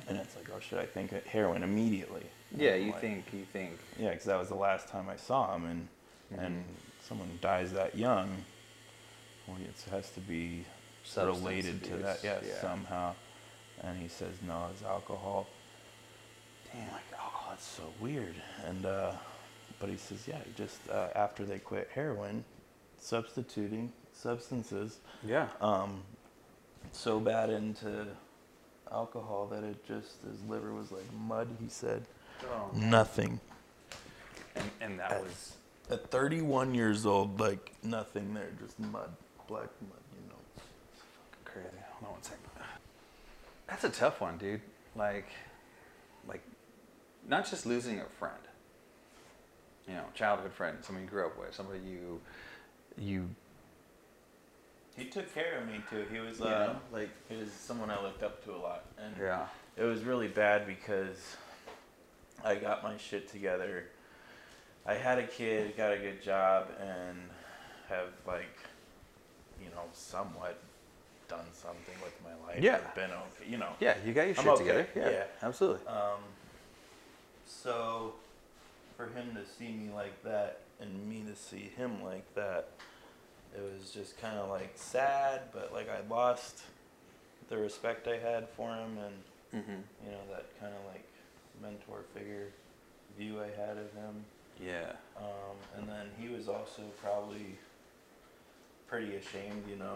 And it's like, oh, shit, I think heroin immediately. And yeah, you like, think, you think. Yeah, because that was the last time I saw him, and mm-hmm. and someone dies that young, well, it has to be Substance related abuse. to that, yeah, yeah, somehow. And he says, no, it's alcohol. Damn, like, alcohol, that's so weird. And, uh, but he says, yeah, just uh, after they quit heroin, substituting substances. Yeah. Um, so bad into... alcohol that it just, his liver was like mud, he said. Oh. Nothing. And, and that at, was... At thirty-one years old, like nothing there, just mud, black mud, you know. crazy. Hold on one second. That's a tough one, dude. Like, like, not just losing a friend, you know, childhood friend, somebody you grew up with, somebody you, you. He took care of me too. He was, uh, you know, like, he was someone I looked up to a lot, and yeah, it was really bad because I got my shit together. I had a kid, got a good job, and have, like, you know, somewhat done something with my life. Yeah. Been okay, you know. Yeah, you got your shit okay. together. Yeah, yeah, absolutely. Um, so for him to see me like that and me to see him like that, it was just kind of, like, sad, but, like, I lost the respect I had for him and, mm-hmm. you know, that kind of, like, mentor figure view I had of him. Yeah. Um, and then he was also probably pretty ashamed, you know,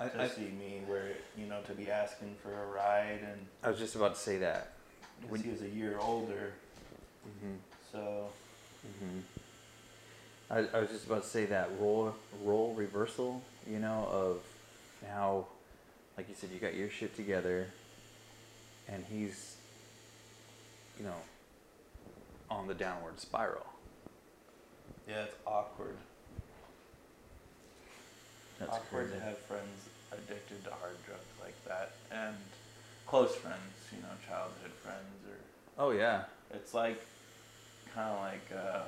I, to I, see me where, you know, to be asking for a ride. And I was just about to say that. Because he was a year older. Mm-hmm. So. Mm-hmm. I, I was just about to say that role, role reversal, you know, of how, like you said, you got your shit together and he's, you know, on the downward spiral. Yeah, it's awkward. That's awkward crazy. To have friends addicted to hard drugs like that, and close friends, you know, childhood friends, or oh yeah, it's like kind of like uh,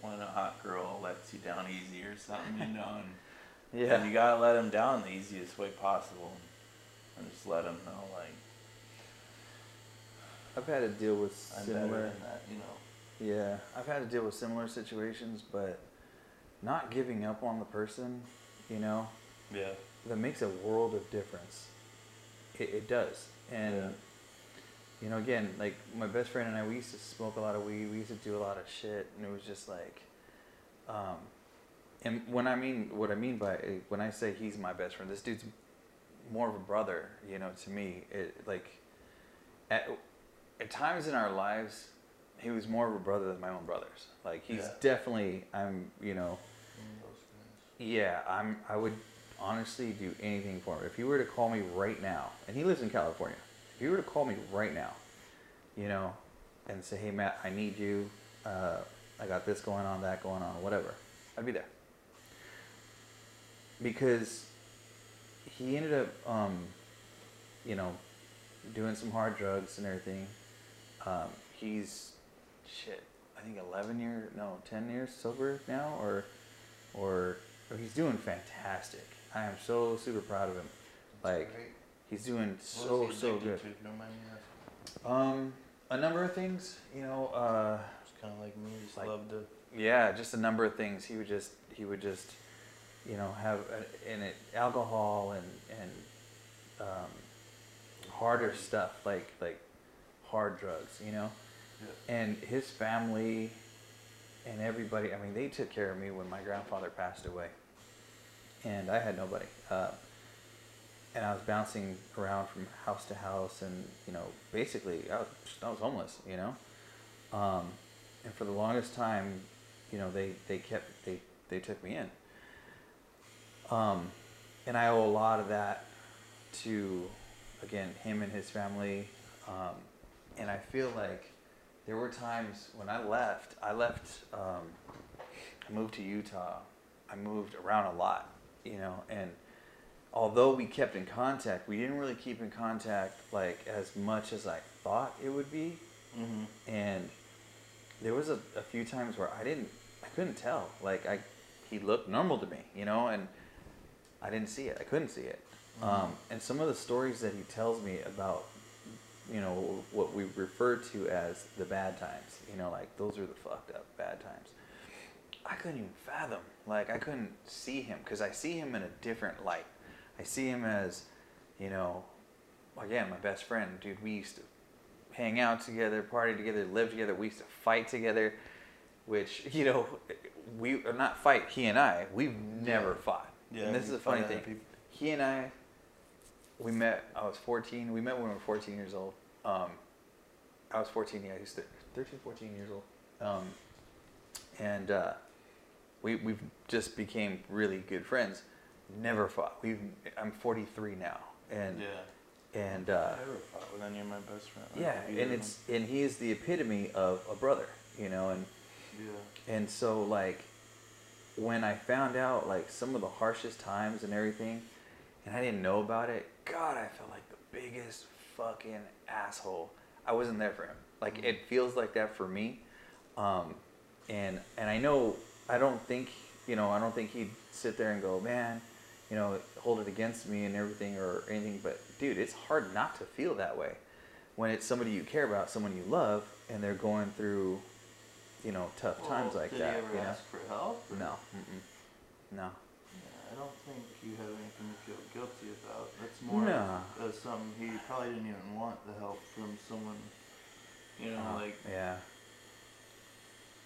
when a hot girl lets you down easy or something, you know. And, yeah, and you gotta let them down the easiest way possible, and just let them know, like. I've had to deal with similar, that, you know. Yeah, I've had to deal with similar situations, but not giving up on the person, you know. Yeah. That makes a world of difference. It, it does, and yeah. you know, again, like my best friend and I, we used to smoke a lot of weed. We used to do a lot of shit, and it was just like, um, and when I mean what I mean by when I say he's my best friend, this dude's more of a brother, you know, to me. It like. At, At times in our lives, he was more of a brother than my own brothers. Like, he's yeah. definitely, I'm, you know, yeah, I'm, I would honestly do anything for him. If he were to call me right now, and he lives in California, if he were to call me right now, you know, and say, hey, Matt, I need you, uh, I got this going on, that going on, whatever, I'd be there. Because he ended up, um, you know, doing some hard drugs and everything. Um, he's, shit, I think eleven years, no, ten years sober now, or, or, or he's doing fantastic. I am so super proud of him. Like, he's doing so, so good. Um, a number of things, you know, uh, it's kind of like me, just loved it. Yeah, just a number of things. He would just, he would just, you know, have in it alcohol and, and, um, harder stuff, like like hard drugs, you know. Yeah. And his family and everybody, I mean, they took care of me when my grandfather passed away, and I had nobody, uh, and I was bouncing around from house to house, and you know, basically I was, I was homeless, you know. Um, and for the longest time, you know, they they kept they they took me in, um, and I owe a lot of that to, again, him and his family. Um, and I feel like there were times when I left, I left, um, I moved to Utah. I moved around a lot, you know, and although we kept in contact, we didn't really keep in contact like as much as I thought it would be. Mm-hmm. And there was a, a few times where I didn't, I couldn't tell, like I, he looked normal to me, you know, and I didn't see it. I couldn't see it. Um, and some of the stories that he tells me about, you know, what we refer to as the bad times, you know, like those are the fucked up bad times. I couldn't even fathom, like I couldn't see him, because I see him in a different light. I see him as, you know, again, my best friend, dude, we used to hang out together, party together, live together. We used to fight together, which, you know, we, or not fight, he and I, we've never fought. Yeah, and this is a funny thing. He and I, we met, I was fourteen, we met when we were fourteen years old. Um, I was fourteen, yeah, he was thirteen, fourteen years old. Um, and uh, we, we've just became really good friends. never fought. We've I'm forty-three now, and yeah, and uh, I never fought with any of my best friends. Yeah, and it's and he is the epitome of a brother, you know, and yeah, and so like when I found out like some of the harshest times and everything, and I didn't know about it. God, I felt like the biggest fucking asshole. I wasn't there for him. Like mm-hmm. it feels like that for me, um, and and I know I don't think you know I don't think he'd sit there and go, man, you know, hold it against me and everything or anything. But dude, it's hard not to feel that way when it's somebody you care about, someone you love, and they're going through, you know, tough well, times like did that. Did he ever you ask know? for help? Or? No, Mm-mm. no. Yeah, I don't think you have anything to feel guilty about. That's more no. of, uh, something he probably didn't even want the help from someone. You know, uh, like yeah.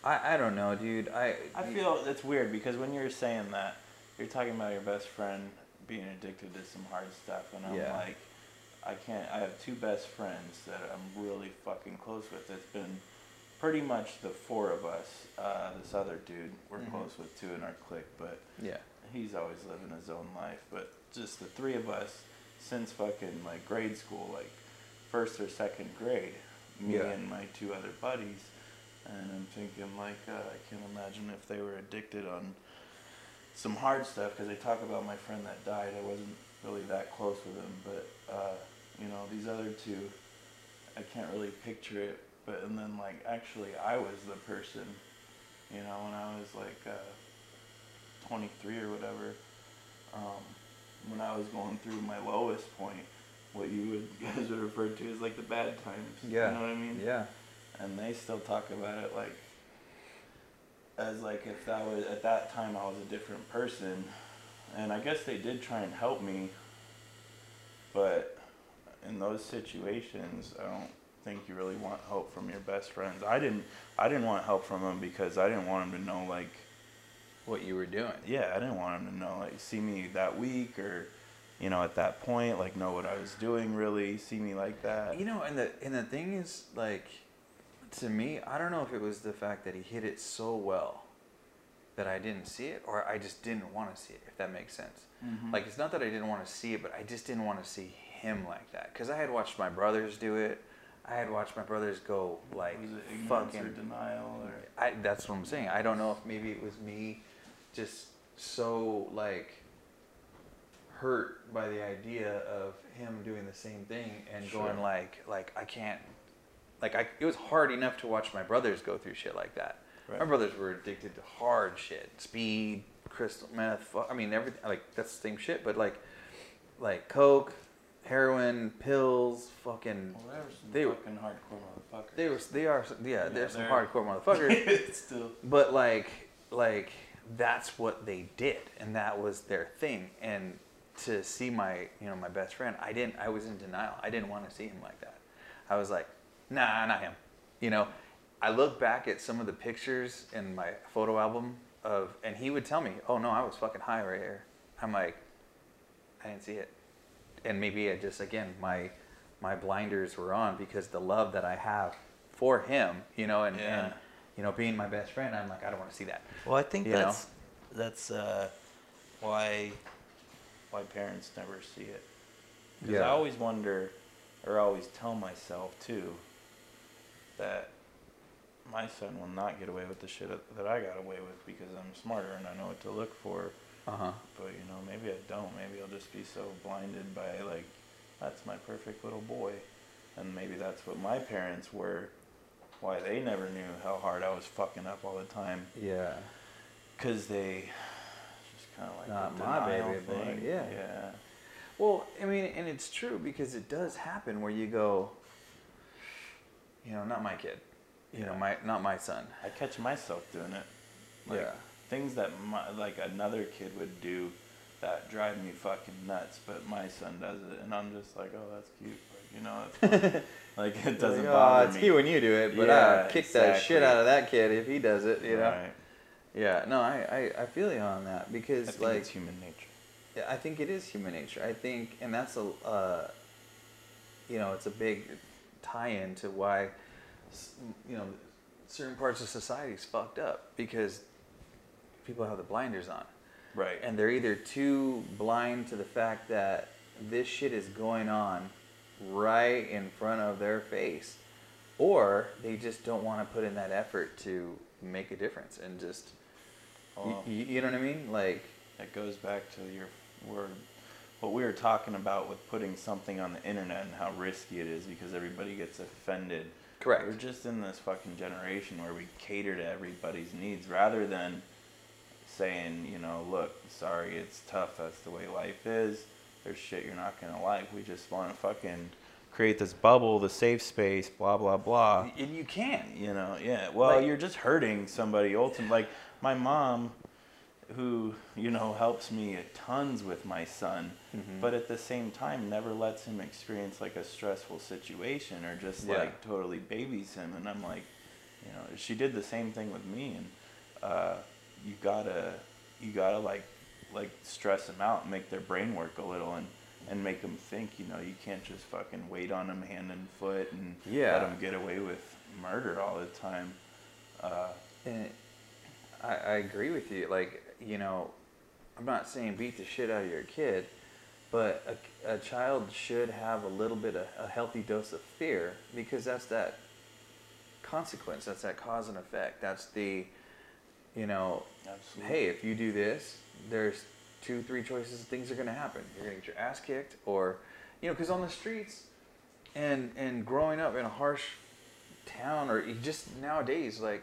I I don't know, dude. I I feel it's weird because when you're saying that, you're talking about your best friend being addicted to some hard stuff, and I'm yeah. like, I can't. I have two best friends that I'm really fucking close with. It's been pretty much the four of us. Uh, this other dude we're mm-hmm. close with too in our clique, but yeah, he's always living his own life. But just the three of us since fucking like grade school, like first or second grade. Me yeah. and my two other buddies, and I'm thinking like uh, I can't imagine if they were addicted on some hard stuff because they talk about my friend that died. I wasn't really that close with him, but uh, you know these other two, I can't really picture it. But and then like actually I was the person, you know, when I was like uh, twenty-three or whatever, um, when I was going through my lowest point. What you would you guys would refer to as like the bad times. Yeah. You know what I mean? Yeah. And they still talk about it like as like if that was at that time I was a different person. And I guess they did try and help me, but in those situations I don't think you really want help from your best friends. I didn't I didn't want help from them because I didn't want them to know like what you were doing. Yeah, I didn't want them to know like see me that week or you know, at that point, like, know what I was doing, really, see me like that. You know, and the and the thing is, like, to me, I don't know if it was the fact that he hit it so well that I didn't see it, or I just didn't want to see it, if that makes sense. Mm-hmm. Like, it's not that I didn't want to see it, but I just didn't want to see him like that. Because I had watched my brothers do it. I had watched my brothers go, like, was it ignorance fucking... or denial? Or... I, that's what I'm saying. I don't know if maybe it was me just so, like... hurt by the idea of him doing the same thing and sure. going like like I can't like I it was hard enough to watch my brothers go through shit like that. Right. My brothers were addicted to hard shit, speed, crystal meth, I mean everything like that's the same shit but like like coke, heroin, pills, fucking well, they were some they fucking were, hardcore motherfuckers. They were they are yeah, yeah they're some they're, hardcore motherfuckers. Still. But like like that's what they did and that was their thing and to see my, you know, my best friend, I didn't. I was in denial. I didn't want to see him like that. I was like, nah, not him. You know, I look back at some of the pictures in my photo album of, and he would tell me, oh no, I was fucking high right here. I'm like, I didn't see it. And maybe I just again, my my blinders were on because the love that I have for him, you know, and, yeah. and you know, being my best friend, I'm like, I don't want to see that. Well, I think you that's know? that's uh, why. Why parents never see it. Because yeah. I always wonder, or I always tell myself, too, that my son will not get away with the shit that I got away with because I'm smarter and I know what to look for. Uh-huh. But, you know, maybe I don't. Maybe I'll just be so blinded by, like, that's my perfect little boy. And maybe that's what my parents were, why they never knew how hard I was fucking up all the time. Yeah. Because they... Like not my baby thing. Yeah. yeah. Well, I mean, and it's true because it does happen where you go, you know, not my kid, you yeah. know, my not my son. I catch myself doing it. Like, yeah. Things that my, like another kid would do that drive me fucking nuts, but my son does it, and I'm just like, oh, that's cute. Like, you know, it's like it doesn't like, bother oh, it's me. It's cute when you do it, but yeah, I kick exactly. that shit out of that kid if he does it. You right. know. Yeah, no, I, I, I feel you on that because I think like it's human nature. Yeah, I think it is human nature. I think, and that's a, uh, you know, it's a big tie-in to why, you know, certain parts of society's fucked up because people have the blinders on. Right. And they're either too blind to the fact that this shit is going on right in front of their face, or they just don't want to put in that effort to make a difference and just, well, you, you know what I mean? Like, that goes back to your word, what we were talking about with putting something on the internet and how risky it is because everybody gets offended. Correct. We're just in this fucking generation where we cater to everybody's needs rather than saying, you know, look, sorry, it's tough. That's the way life is. There's shit you're not going to like. We just want to fucking create this bubble, the safe space, blah, blah, blah. And you can't, you know, yeah. Well, like, you're just hurting somebody ultimately. Like my mom, who, you know, helps me tons with my son, mm-hmm. but at the same time never lets him experience like a stressful situation or just yeah. like totally babies him. And I'm like, you know, she did the same thing with me. And uh, you gotta, you gotta like, like stress them out and make their brain work a little and, and make them think, you know, you can't just fucking wait on them hand and foot and yeah. let them get away with murder all the time. Uh, and I, I agree with you. Like, you know, I'm not saying beat the shit out of your kid, but a, a child should have a little bit of a healthy dose of fear because that's that consequence. That's that cause and effect. That's the, you know, absolutely. Hey, if you do this, there's two, three choices of things are going to happen. You're going to get your ass kicked or, you know, because on the streets and, and growing up in a harsh town or just nowadays, like,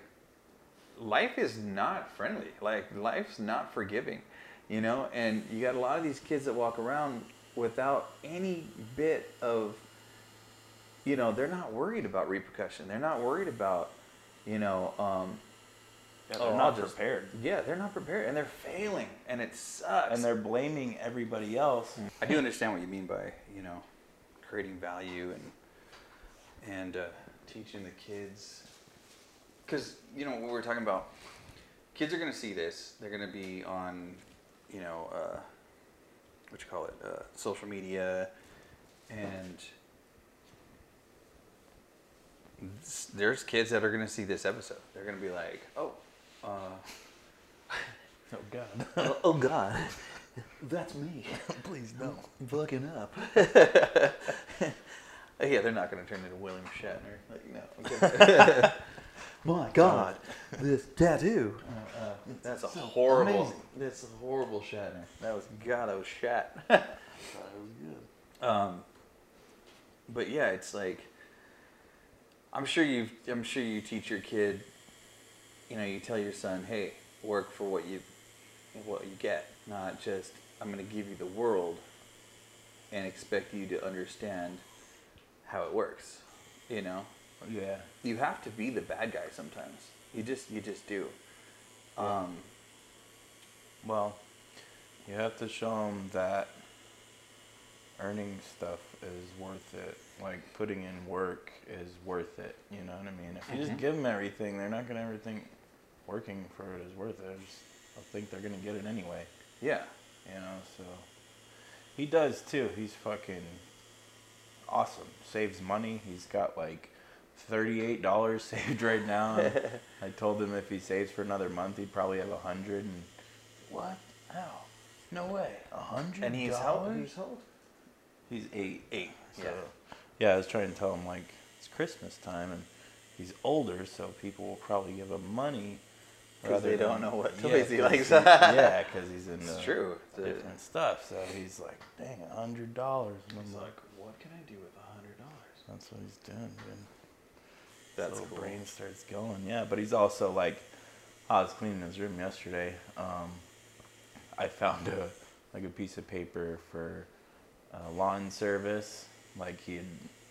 life is not friendly. Like, life's not forgiving, you know? And you got a lot of these kids that walk around without any bit of, you know, they're not worried about repercussion. They're not worried about, you know... Um, Yeah, they're oh, not just, prepared. Yeah, they're not prepared, and they're failing, and it sucks. And they're blaming everybody else. I do understand what you mean by, you know, creating value and and uh, teaching the kids. Because, you know, what we were talking about, kids are going to see this. They're going to be on, you know, uh, what you call it, uh, social media, and there's kids that are going to see this episode. They're going to be like, oh. Uh, oh God! oh, oh God! That's me. Please no. I'm fucking up. Yeah, they're not gonna turn into William Shatner. Like, no. My God, uh, this tattoo. Uh, uh, that's a so horrible. Amazing. That's a horrible Shatner. That was God. I was shat. That was good. Um, but yeah, it's like I'm sure you. I'm sure you teach your kid. You know, you tell your son, hey, work for what you what you get, not just, I'm going to give you the world and expect you to understand how it works, you know? Yeah. You have to be the bad guy sometimes. You just, you just do. Yeah. Um, well, you have to show them that earning stuff is worth it. Like, putting in work is worth it, you know what I mean? If you mm-hmm. just give them everything, they're not going to ever think working for it is worth it. I just, I think they're going to get it anyway. Yeah. You know, so. He does, too. He's fucking awesome. Saves money. He's got, like, thirty-eight dollars saved right now. I told him if he saves for another month, he'd probably have one hundred dollars. And, what? How? No way. one hundred dollars? And he's how old? He's, old? he's eight. Eight. So. Yeah. Yeah, I was trying to tell him, like, it's Christmas time, and he's older, so people will probably give him money. Because they don't than, know what toys yeah, he likes. He, yeah, because he's into it's true. different it's stuff. So he's like, dang, one hundred dollars. And he's I'm like, like, what can I do with one hundred dollars? That's what he's doing, dude. That's so cool. Brain starts going, yeah. But he's also, like, I was cleaning his room yesterday. Um, I found, a like, a piece of paper for uh, lawn service. Like, he had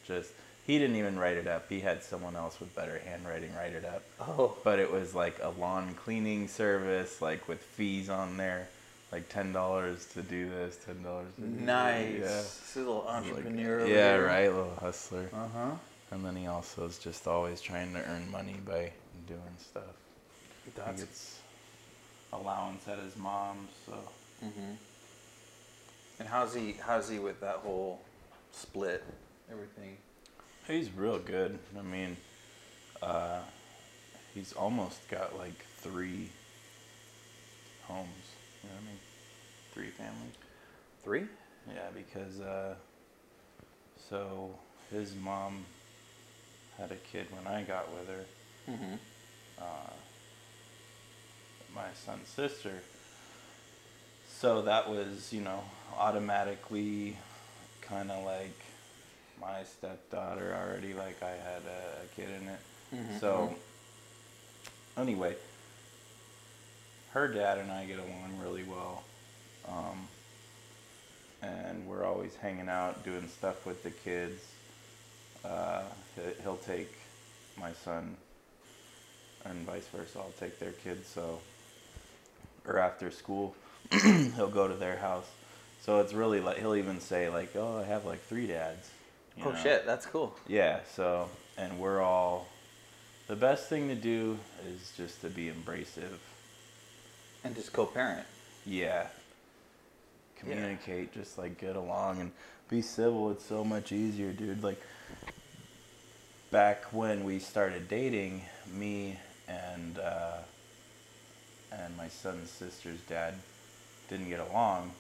just, he didn't even write it up. He had someone else with better handwriting write it up. Oh. But it was like a lawn cleaning service, like with fees on there, like ten dollars to do this, ten dollars to do nice. This. Nice. Yeah. A little entrepreneur. Like, yeah, right, a little hustler. Uh-huh. And then he also is just always trying to earn money by doing stuff. That's I think it's allowance at his mom's, so. Mm-hmm. And how's he, how's he with that whole... split everything? He's real good. I mean, uh, he's almost got like three homes. You know what I mean? Three families. Three? Yeah, because uh, so his mom had a kid when I got with her. Mm-hmm. Uh, my son's sister. So that was, you know, automatically kind of like my stepdaughter already, like I had a, a kid in it. Mm-hmm. So anyway, her dad and I get along really well. Um, and we're always hanging out, doing stuff with the kids. Uh, he'll take my son and vice versa. I'll take their kids. So, or after school, he'll go to their house. So it's really like, he'll even say like, oh, I have like three dads. You oh know? Shit, that's cool. Yeah, so, and we're all, the best thing to do is just to be embracive. And just co-parent. Yeah. Communicate, yeah. Just like get along and be civil. It's so much easier, dude. Like back when we started dating, me and, uh, and my son's sister's dad didn't get along,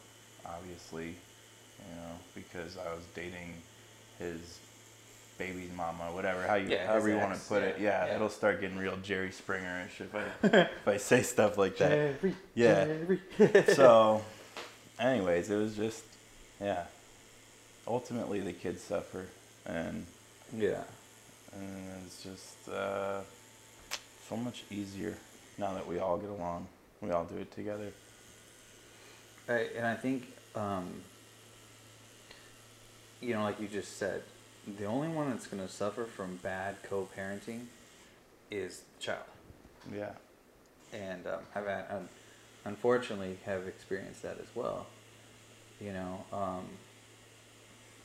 obviously, you know, because I was dating his baby's mama, whatever, how you, yeah, however you ex, want to put yeah, it. Yeah, yeah, it'll start getting real Jerry Springer-ish if I, if I say stuff like that. Jerry, yeah. Jerry. So, anyways, it was just, yeah. Ultimately, the kids suffer, and yeah, and it's just uh, so much easier now that we all get along. We all do it together. I, and I think, um, you know, like you just said, the only one that's going to suffer from bad co-parenting is the child. Yeah. And um, I've had, um, unfortunately have experienced that as well. You know, um,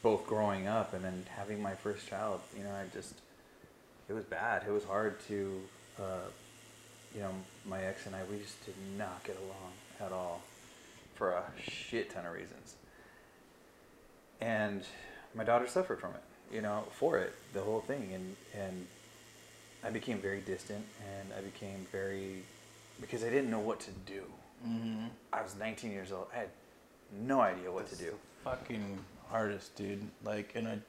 both growing up and then having my first child, you know, I just, it was bad. It was hard to, uh, you know, my ex and I, we just did not get along at all. For a shit ton of reasons, and my daughter suffered from it, you know, for it, the whole thing, and and I became very distant, and I became very, because I didn't know what to do. Mm-hmm. I was nineteen years old. I had no idea what That's to do. Fucking hardest, dude. Like, and I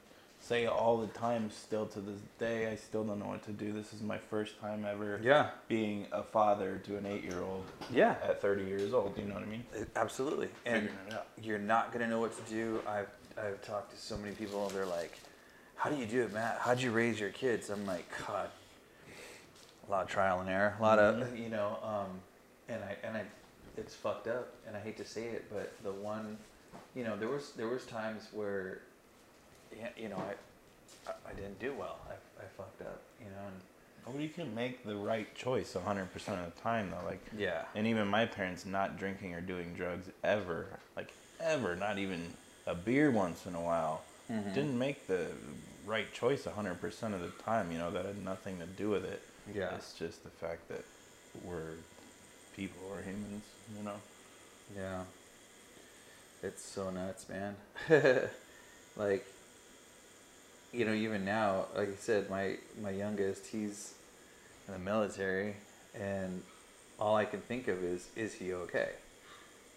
say all the time, still to this day, I still don't know what to do. This is my first time ever yeah. being a father to an eight-year-old yeah. at thirty years old. You know what I mean? Absolutely. And you're not going to know what to do. I've, I've talked to so many people, they're like, how do you do it, Matt? How'd you raise your kids? I'm like, God, a lot of trial and error. A lot mm-hmm. of, you know, um, and I, and I, it's fucked up, and I hate to say it, but the one, you know, there was, there was times where, you know, I, I didn't do well. I, I fucked up, you know. And well, you can make the right choice one hundred percent of the time, though. Like, yeah. And even my parents not drinking or doing drugs ever. Like, ever. Not even a beer once in a while. Mm-hmm. Didn't make the right choice one hundred percent of the time, you know. That had nothing to do with it. Yeah. It's just the fact that we're people or humans, you know. Yeah. It's so nuts, man. Like... You know, even now, like I said, my, my youngest, he's in the military, and all I can think of is, is he okay?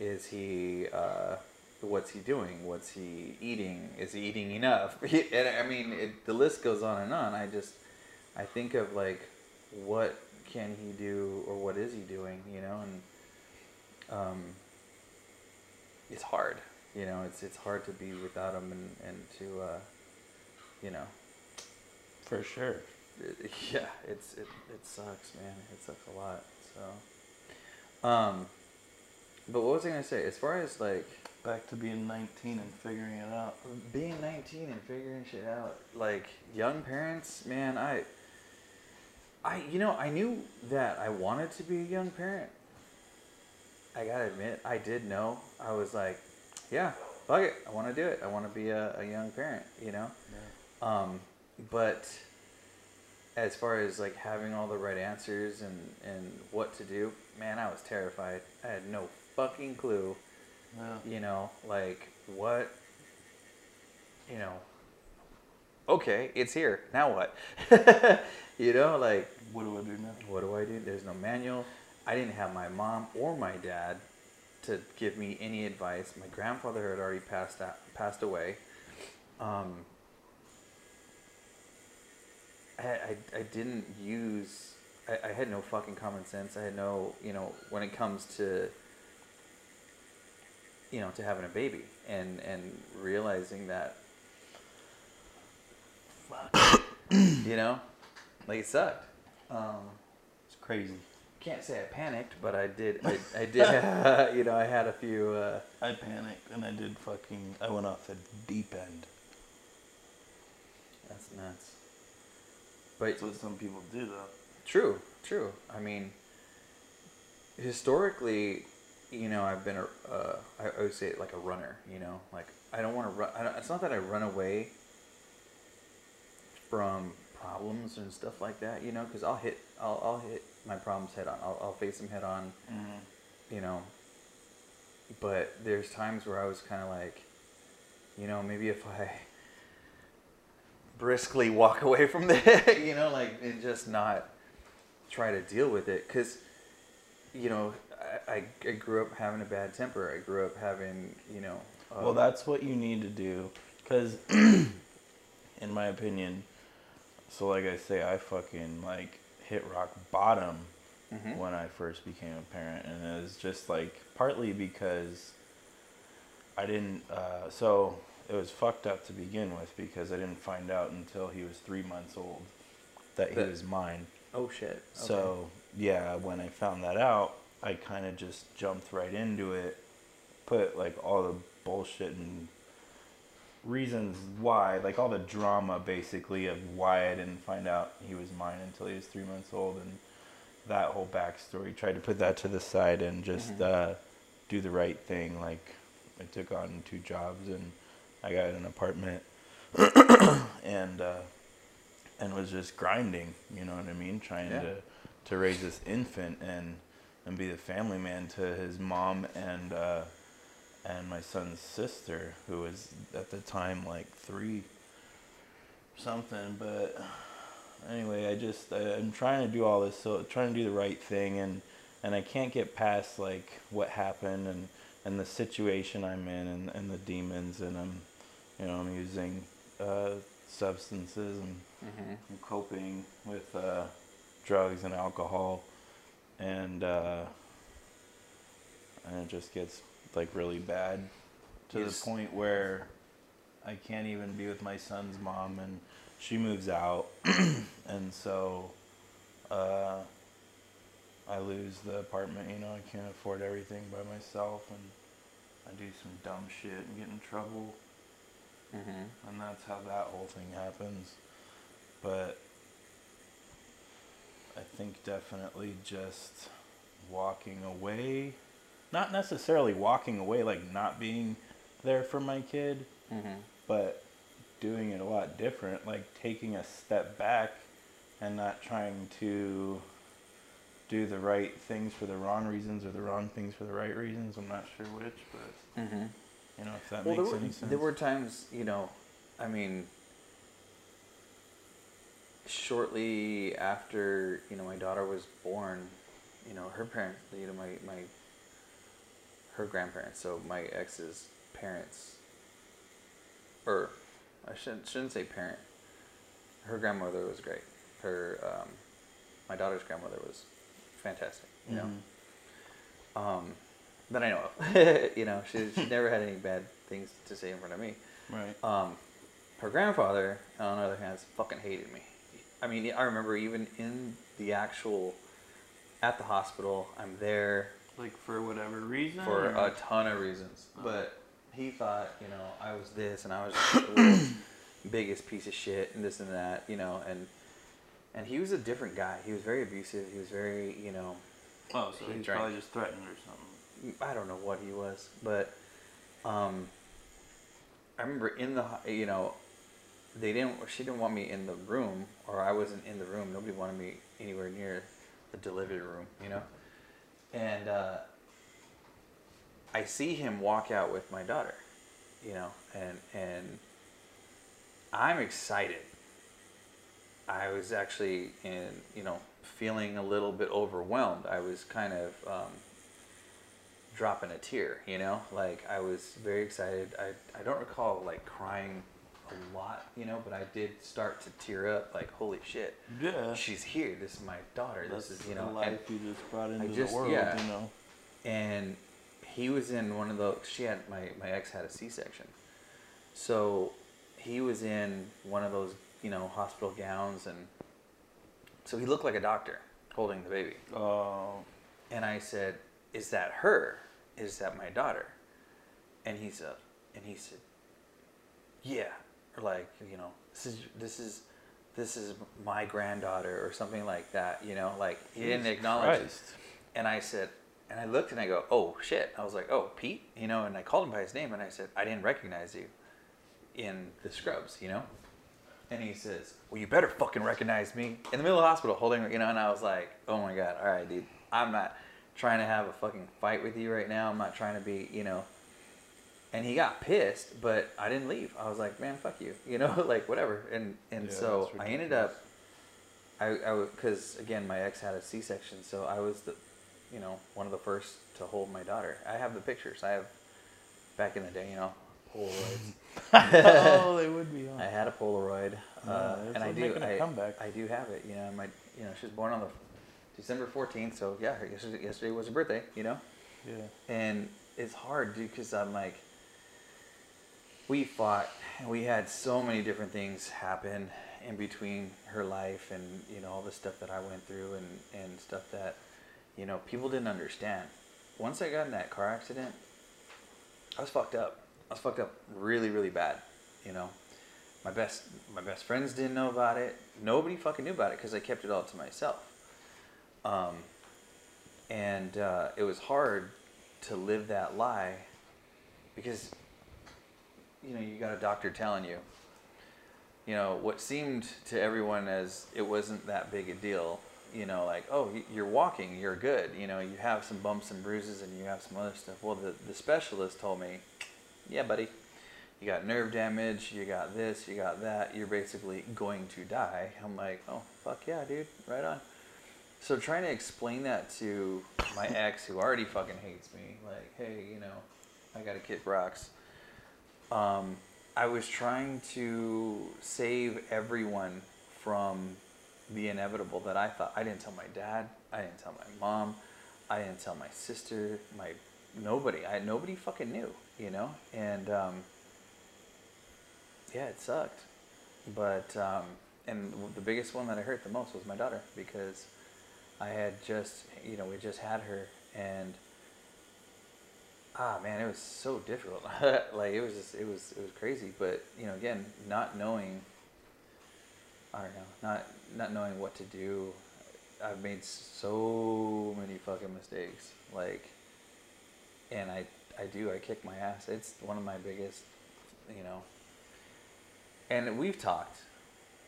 Is he, uh, what's he doing? What's he eating? Is he eating enough? And I mean, it, the list goes on and on. I just, I think of, like, what can he do, or what is he doing, you know? And um, it's hard, you know, it's it's hard to be without him and, and to... Uh, you know, for sure. It, yeah, it's it, it sucks, man. It sucks a lot. So, um, but what was I gonna say? As far as like back to being nineteen and figuring it out. Being nineteen and figuring shit out. Like young parents, man. I, I you know, I knew that I wanted to be a young parent. I gotta admit, I did know. I was like, yeah, fuck it. I want to do it. I want to be a, a young parent. You know. Yeah. Um, but as far as like having all the right answers and, and what to do, man, I was terrified. I had no fucking clue, no. You know, like what, you know, okay, it's here. Now what, you know, like, what do I do now? What do I do? There's no manual. I didn't have my mom or my dad to give me any advice. My grandfather had already passed out, passed away. Um, I, I, I didn't use, I, I had no fucking common sense. I had no, you know, when it comes to, you know, to having a baby and, and realizing that, fuck, you know, like it sucked. Um, it's crazy. Can't say I panicked, but I did. I, I did. Uh, you know, I had a few. Uh, I panicked and I did fucking. I went off the deep end. That's nuts. But that's what some people do, though. True, true. I mean, historically, you know, I've been a. Uh, I always say it like a runner. You know, like I don't want to run. I don't, it's not that I run away from problems and stuff like that. You know, because I'll hit. I'll, I'll hit my problems head on. I'll, I'll face them head on, mm-hmm. you know. But there's times where I was kind of like, you know, maybe if I briskly walk away from that, you know, like, and just not try to deal with it. Because, you know, I, I grew up having a bad temper. I grew up having, you know. Um, well, that's what you need to do. Because, in my opinion, so like I say, I fucking, like, hit rock bottom mm-hmm. when I first became a parent, and it was just like partly because I didn't uh, so it was fucked up to begin with because I didn't find out until he was three months old that he but, was mine. Oh shit. Okay. So yeah, when I found that out, I kind of just jumped right into it, put like all the bullshit and reasons why, like all the drama basically of why I didn't find out he was mine until he was three months old, and that whole backstory, tried to put that to the side and just mm-hmm. uh, do the right thing. Like I took on two jobs and I got an apartment and uh, and was just grinding, you know what I mean, trying yeah. to to raise this infant and and be the family man to his mom and uh and my son's sister, who was at the time like three something. But anyway, I just, I, I'm trying to do all this, so trying to do the right thing, and, and I can't get past like what happened and, and the situation I'm in and, and the demons, and I'm, you know, I'm using uh, substances and mm-hmm. I'm coping with uh, drugs and alcohol, and uh, and it just gets like really bad to yes. the point where I can't even be with my son's mom, and she moves out and so uh, I lose the apartment, you know, I can't afford everything by myself, and I do some dumb shit and get in trouble mm-hmm. and that's how that whole thing happens. But I think definitely just walking away, not necessarily walking away, like not being there for my kid, mm-hmm. but doing it a lot different, like taking a step back and not trying to do the right things for the wrong reasons or the wrong things for the right reasons. I'm not sure which, but, mm-hmm. you know, if that well, makes there were, any sense. There were times, you know, I mean, shortly after, you know, my daughter was born, you know, her parents, you know, my... my her grandparents, so my ex's parents, or I shouldn't shouldn't say parent. Her grandmother was great. Her, um, my daughter's grandmother was fantastic. You mm-hmm. know, um, that I know of. You know, she she never had any bad things to say in front of me. Right. Um, her grandfather, on the other hand, fucking hated me. I mean, I remember even in the actual, at the hospital, I'm there. Like for whatever reason? For a ton of reasons. Oh. But he thought, you know, I was this and I was the biggest piece of shit and this and that, you know, and and he was a different guy. He was very abusive. He was very, you know. Oh, so he was probably just threatened or something. I don't know what he was, but um, I remember in the, you know, they didn't, she didn't want me in the room, or I wasn't in the room. Nobody wanted me anywhere near the delivery room, you know. And uh, I see him walk out with my daughter, you know, and and I'm excited. I was actually in, you know, feeling a little bit overwhelmed. I was kind of um, dropping a tear, you know, like I was very excited. I, I don't recall like crying a lot, you know, but I did start to tear up like, holy shit. Yeah. She's here. This is my daughter. That's this is, you know, the life you just brought into just, the world, yeah. you know. And he was in one of the, she had, my, my ex had a C-section. So he was in one of those, you know, hospital gowns. And so he looked like a doctor holding the baby. Oh. And I said, is that her? Is that my daughter? And he said, and he said, yeah. Like, you know, this is, this is, this is my granddaughter or something like that, you know, like he Jesus didn't acknowledge Christ. It. And I said, and I looked and I go, oh shit. I was like, oh, Pete, you know, and I called him by his name and I said, I didn't recognize you in the scrubs, you know? And he says, well, you better fucking recognize me in the middle of the hospital holding, you know, and I was like, oh my God. All right, dude, I'm not trying to have a fucking fight with you right now. I'm not trying to be, you know, and he got pissed, but I didn't leave. I was like, man, fuck you, you know, like whatever. And, and yeah, so I ended up, I, I, cause again, my ex had a C-section. So I was the, you know, one of the first to hold my daughter. I have the pictures. I have back in the day, you know, Polaroids. Oh, they would be on. I had a Polaroid, yeah, uh, and I do. I, I do have it. You know, my, you know, she was born on the December fourteenth, so yeah, yesterday, yesterday was her birthday. You know, yeah. And it's hard, dude, because I'm like, we fought, and we had so many different things happen in between her life, and you know, all the stuff that I went through, and and stuff that, you know, people didn't understand. Once I got in that car accident, I was fucked up. I was fucked up really, really bad, you know. My best my best friends didn't know about it. Nobody fucking knew about it because I kept it all to myself. Um, and uh, it was hard to live that lie because, you know, you got a doctor telling you, you know, what seemed to everyone as it wasn't that big a deal, you know, like, oh, you're walking, you're good, you know, you have some bumps and bruises and you have some other stuff. Well, the, the specialist told me, yeah, buddy, you got nerve damage, you got this, you got that, you're basically going to die. I'm like, oh, fuck yeah, dude, right on. So trying to explain that to my ex, who already fucking hates me, like, hey, you know, I gotta kick rocks. Um, I was trying to save everyone from the inevitable that I thought. I didn't tell my dad, I didn't tell my mom, I didn't tell my sister, my nobody. I nobody fucking knew. You know, and um, yeah, it sucked. But, um, and the biggest one that I hurt the most was my daughter because I had just, you know, we just had her and, ah, man, it was so difficult. Like, it was just, it was, it was crazy. But, you know, again, not knowing, I don't know, not, not knowing what to do. I've made so many fucking mistakes. Like, and I, I do. I kick my ass. It's one of my biggest, you know. And we've talked.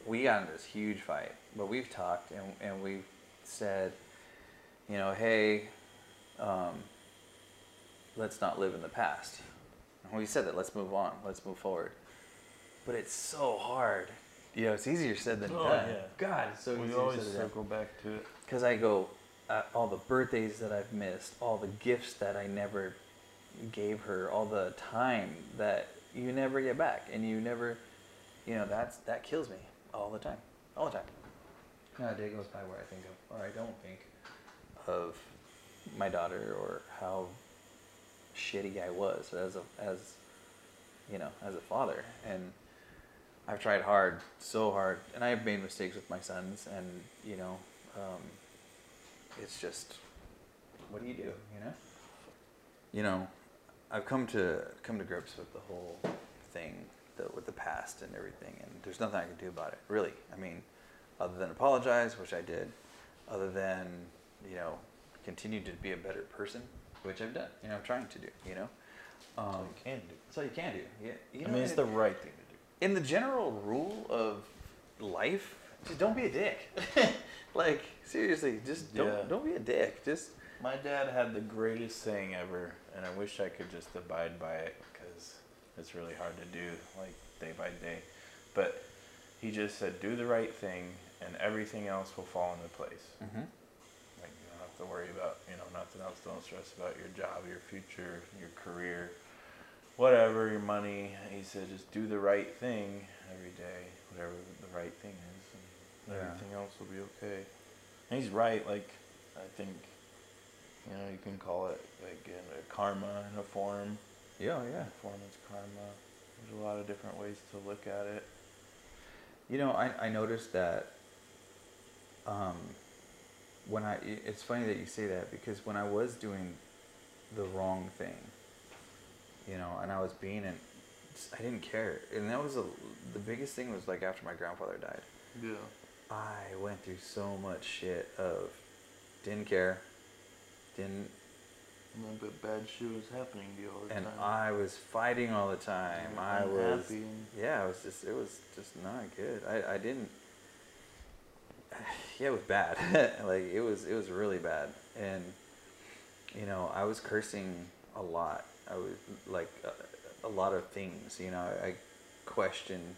We got in this huge fight, but we've talked and and we've said, you know, hey, um, let's not live in the past. And we said that. Let's move on. Let's move forward. But it's so hard. You know, it's easier said than oh, done. Yeah. God, it's so we easier always said circle done. Back to it. Because I go, uh, all the birthdays that I've missed, all the gifts that I never gave her, all the time that you never get back, and you never, you know, that's that kills me all the time, all the time. Not a day goes by where I think of, or I don't think of my daughter or how shitty I was as a, as you know, as a father. And I've tried hard, so hard, and I've made mistakes with my sons, and you know, um, it's just, what do you do, you know? You know. I've come to come to grips with the whole thing, the, with the past and everything, and there's nothing I can do about it, really. I mean, other than apologize, which I did, other than, you know, continue to be a better person, which I've done, you know, I'm trying to do, you know. Um, so you can do. So you can do. Yeah. You know, I mean, it's it, the right thing to do. In the general rule of life, just don't be a dick. Like, seriously, just don't yeah. don't be a dick. Just. My dad had the greatest saying ever, and I wish I could just abide by it because it's really hard to do, like, day by day. But he just said, do the right thing, and everything else will fall into place. Mm-hmm. Like, you don't have to worry about, you know, nothing else. Don't stress about your job, your future, your career, whatever, your money. He said, just do the right thing every day, whatever the right thing is, and yeah. everything else will be okay. And he's right. Like, I think, you know, you can call it like in a karma in a form. Yeah, yeah. Performance karma. There's a lot of different ways to look at it. You know, I, I noticed that um, when I, it's funny that you say that, because when I was doing the wrong thing, you know, and I was being, an, I didn't care. And that was a, the biggest thing was like after my grandfather died. Yeah. I went through so much shit of didn't care, didn't. And then bad shit was happening to you all the and time. And I was fighting all the time. And I was happy. Yeah, I was just, it was just not good. I, I didn't, yeah, it was bad. Like, it was, it was really bad. And, you know, I was cursing a lot. I was, like, a, a lot of things, you know. I questioned,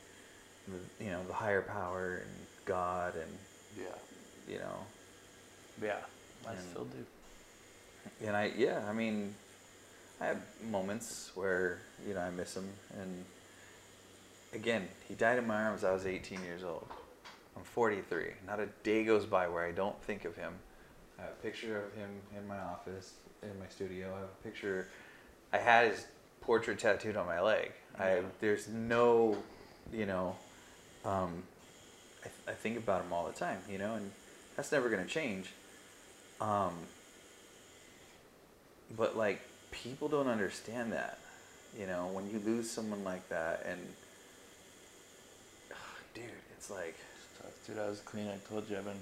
the, you know, the higher power and God and, yeah, you know. Yeah, I and, still do. And I, yeah, I mean, I have moments where, you know, I miss him. And again, he died in my arms. I was eighteen years old. I'm forty-three. Not a day goes by where I don't think of him. I have a picture of him in my office, in my studio. I have a picture. I had his portrait tattooed on my leg. Yeah. I There's no, you know, um, I, th I think about him all the time, you know, and that's never going to change. Um... But, like, people don't understand that, you know, when you lose someone like that, and, oh, dude, it's like... It's tough, dude. I was cleaning, I told you, I've been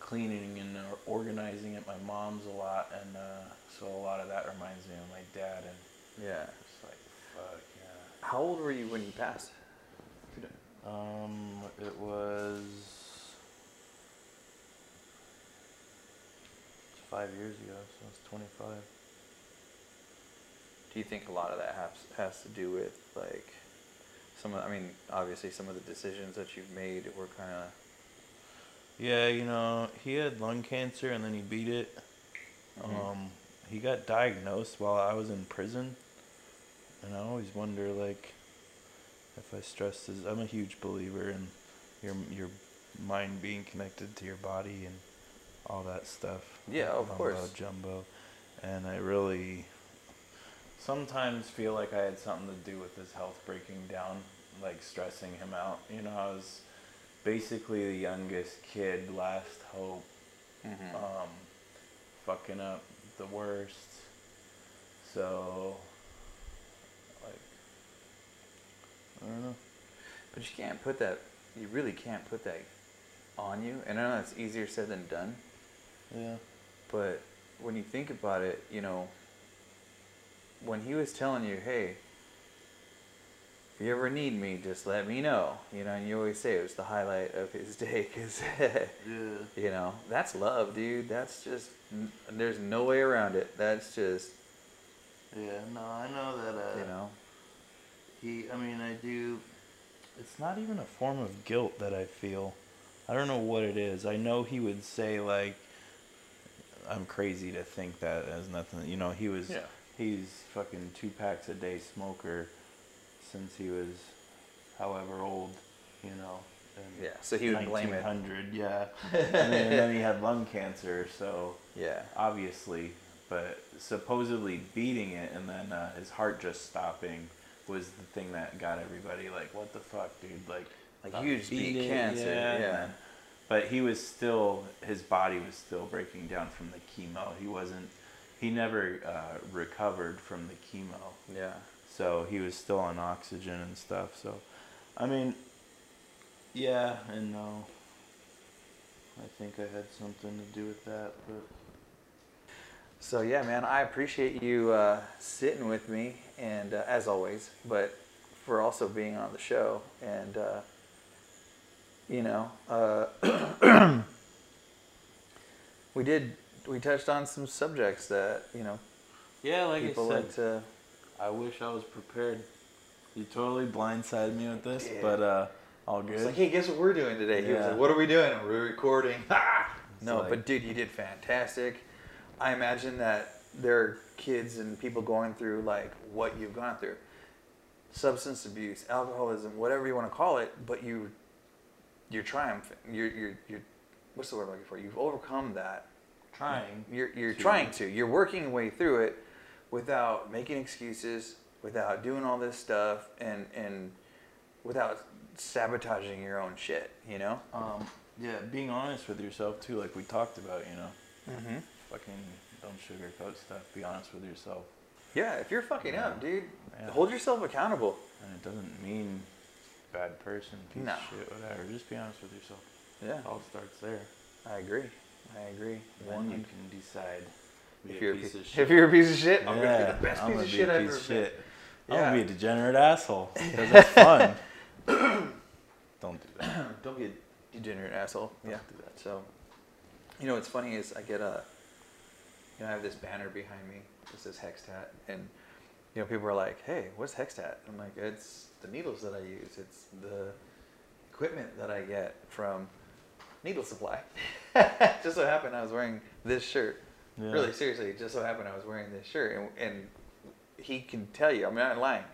cleaning and uh, organizing at my mom's a lot, and uh, so a lot of that reminds me of my dad, and... Yeah. It's like, fuck, yeah. How old were you when you passed? Um, it was... Five years ago, so I was twenty-five. Do you think a lot of that has has to do with like some? Of, I mean, obviously, some of the decisions that you've made were kind of. Yeah, you know, he had lung cancer and then he beat it. Mm-hmm. Um, he got diagnosed while I was in prison, and I always wonder, like, if I stress this. I'm a huge believer in your your mind being connected to your body and. All that stuff. Yeah, of Mumbo, course. Jumbo. And I really sometimes feel like I had something to do with his health breaking down, like stressing him out. You know, I was basically the youngest kid, last hope, mm-hmm. um, fucking up the worst. So, like, I don't know. But you can't put that, you really can't put that on you. And I know it's easier said than done. Yeah. But when you think about it, you know, when he was telling you, hey, if you ever need me, just let me know. You know, and you always say it was the highlight of his day because, yeah. you know, that's love, dude. That's just, there's no way around it. That's just. Yeah, no, I know that, uh, you know. He, I mean, I do, it's not even a form of guilt that I feel. I don't know what it is. I know he would say, like, I'm crazy to think that as nothing, you know, he was, yeah. he's fucking two packs a day smoker since he was however old, you know. And yeah, so he would blame it. nineteen hundred, yeah. And then, and then he had lung cancer, so. Yeah. Obviously, but supposedly beating it and then uh, his heart just stopping was the thing that got everybody like, what the fuck, dude, like. Like huge beat cancer, yeah. yeah. But he was still, his body was still breaking down from the chemo. He wasn't, he never uh, recovered from the chemo. Yeah. So he was still on oxygen and stuff. So, I mean, yeah and no. I think I had something to do with that. But. So yeah, man, I appreciate you uh, sitting with me, and uh, as always, but for also being on the show and. Uh, You know, uh, we did, we touched on some subjects that, you know, yeah, like people I said, like to... I wish I was prepared. You totally blindsided me with this, yeah. but uh, all good. It's like, hey, guess what we're doing today? Yeah. He was like, what are we doing? We're recording. no, like, but dude, you did fantastic. I imagine that there are kids and people going through like what you've gone through, substance abuse, alcoholism, whatever you want to call it, but you, you're triumphant. You're, you're, you're, what's the word I'm looking for? You've overcome that. Trying. You're, you're to. trying to. You're working your way through it without making excuses, without doing all this stuff, and, and without sabotaging your own shit, you know? Um, yeah, being honest with yourself, too, like we talked about, you know? Mm-hmm. Fucking don't sugarcoat stuff. Be honest with yourself. Yeah, if you're fucking yeah. up, dude, yeah. hold yourself accountable. And it doesn't mean bad person, piece no. of shit, whatever. Just be honest with yourself. Yeah. It all starts there. I agree. I agree. Then you can decide if you're a piece of shit. If you're a piece of shit, I'm yeah, going to be the best piece of shit I've ever been. I'm going to be a degenerate asshole because it's fun. Don't do that. Don't be a degenerate asshole. Don't yeah. do that. So, you know, what's funny is I get a, you know, I have this banner behind me. It says Hextat. And, you know, people are like, hey, what's Hextat? I'm like, it's the needles that I use. It's the equipment that I get from Needle Supply. Just so happened I was wearing this shirt. Yeah. Really, seriously, just so happened I was wearing this shirt. And, and he can tell you, I'm not lying.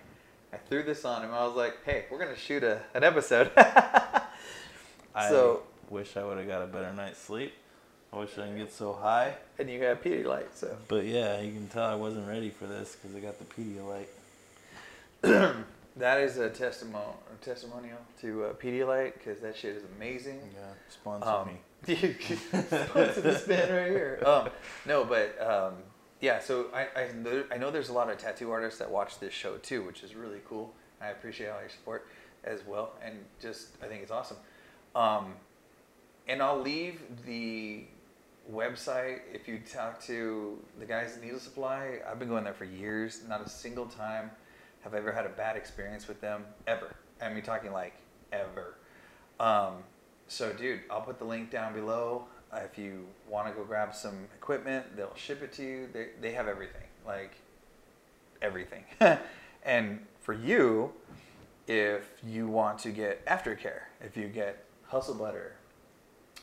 I threw this on him. I was like, hey, we're going to shoot a, an episode. I so, wish I would have got a better night's sleep. I wish I didn't get so high. And you got Pedialyte, so. But yeah, you can tell I wasn't ready for this because I got the Pedialyte. That is a testimonial, a testimonial to uh, Pedialyte because that shit is amazing. Yeah, sponsor um, me. Dude, sponsor this man right here. Um, no, but um, yeah, so I, I, I know there's a lot of tattoo artists that watch this show too, which is really cool. I appreciate all your support as well, and just I think it's awesome. Um, and I'll leave the website. If you talk to the guys at Needle Supply, I've been going there for years. Not a single time have I ever had a bad experience with them, ever. I mean, talking like ever. Um, so, dude, I'll put the link down below. Uh, if you want to go grab some equipment, they'll ship it to you. They, they have everything, like everything. And for you, if you want to get aftercare, if you get Hustle Butter,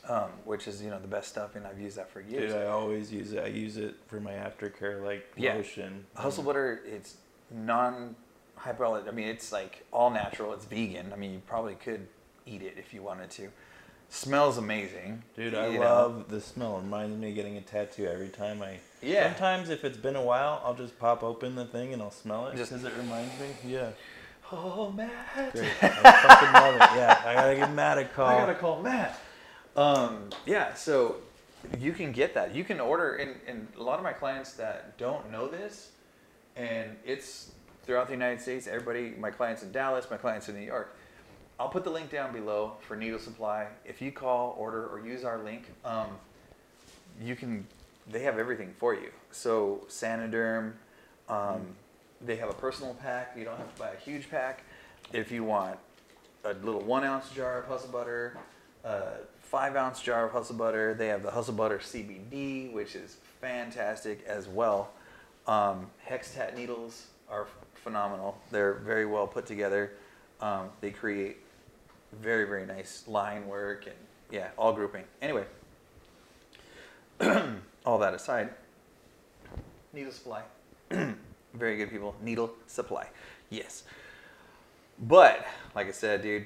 Um, which is, you know, the best stuff, and I've used that for years. Dude, I always use it. I use it for my aftercare, like yeah. lotion. Hustle Butter, it's non-hypoallergenic. I mean, it's like all natural. It's vegan. I mean, you probably could eat it if you wanted to. Smells amazing. Dude, I you love know? the smell. It reminds me of getting a tattoo every time I... Yeah. Sometimes if it's been a while, I'll just pop open the thing and I'll smell it. Just because it reminds me. Yeah. Oh, Matt. Great. I fucking love it. Yeah, I gotta give Matt a call. I gotta call Matt. Um, yeah, so you can get that. You can order, and, and a lot of my clients that don't know this, and it's throughout the United States, everybody, my clients in Dallas, my clients in New York. I'll put the link down below for Needle Supply. If you call, order, or use our link, um, you can, they have everything for you. So Saniderm, um, they have a personal pack. You don't have to buy a huge pack. If you want a little one ounce jar of Hustle Butter, uh, five ounce jar of Hustle Butter. They have the Hustle Butter C B D, which is fantastic as well. Um, Hextat needles are phenomenal. They're very well put together. Um, they create very, very nice line work and yeah, all grouping. Anyway, all that aside, Needle Supply. Very good people. Needle Supply. Yes. But like I said, dude,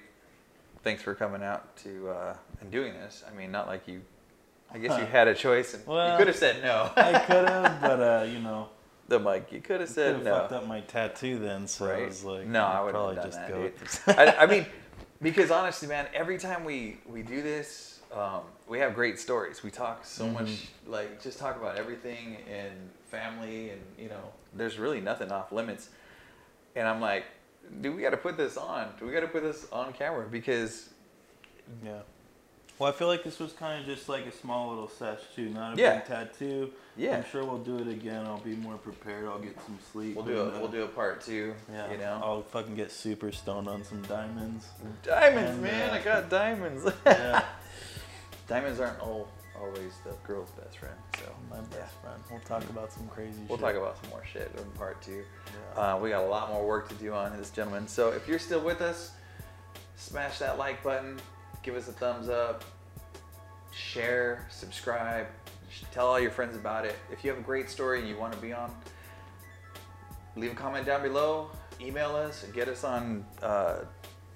thanks for coming out to uh, and doing this. I mean, not like you. I guess you had a choice, and well, you could have said no. I could have, but uh, you know, the mic. You could have said no. Fucked up my tattoo then, so right? I was like, no, I would probably just that, go. With this. I, I mean, because honestly, man, every time we we do this, um, we have great stories. We talk so mm-hmm. much, like just talk about everything and family, and you know, there's really nothing off limits. And I'm like, dude, we got to put this on. We got to put this on camera because, yeah. Well, I feel like this was kind of just like a small little sesh too, not a yeah. big tattoo. Yeah. I'm sure we'll do it again. I'll be more prepared. I'll get some sleep. We'll do a know. we'll do a part two. Yeah. You know. I'll fucking get super stoned on some diamonds. Diamonds, and, man! Uh, I got diamonds. Yeah. Diamonds aren't all, always the girl's best friend. So my best yeah. friend. We'll talk about some crazy. We'll shit. We'll talk about some more shit in part two. Yeah. Uh, we got a lot more work to do on this gentleman. So if you're still with us, smash that like button. Give us a thumbs up, share, subscribe, Tell all your friends about it. If you have a great story you want to be on, leave a comment down below, email us, get us on uh,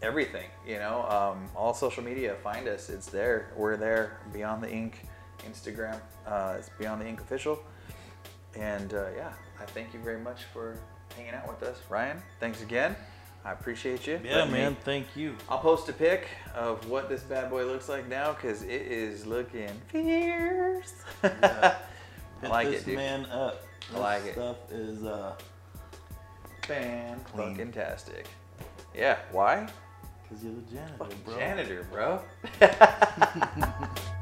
everything, you know, um, all social media, find us, it's there, we're there, Beyond the Ink, Instagram, uh, it's Beyond the Ink Official, and uh, yeah, I thank you very much for hanging out with us. Ryan, thanks again. I appreciate you. Yeah, man, me. Thank you. I'll post a pic of what this bad boy looks like now, because it is looking fierce. Yeah. I like this it, dude. man up. This I like it. stuff is uh, fan-fucking-tastic. Yeah, why? Because you're the janitor, Fucking bro. janitor, bro.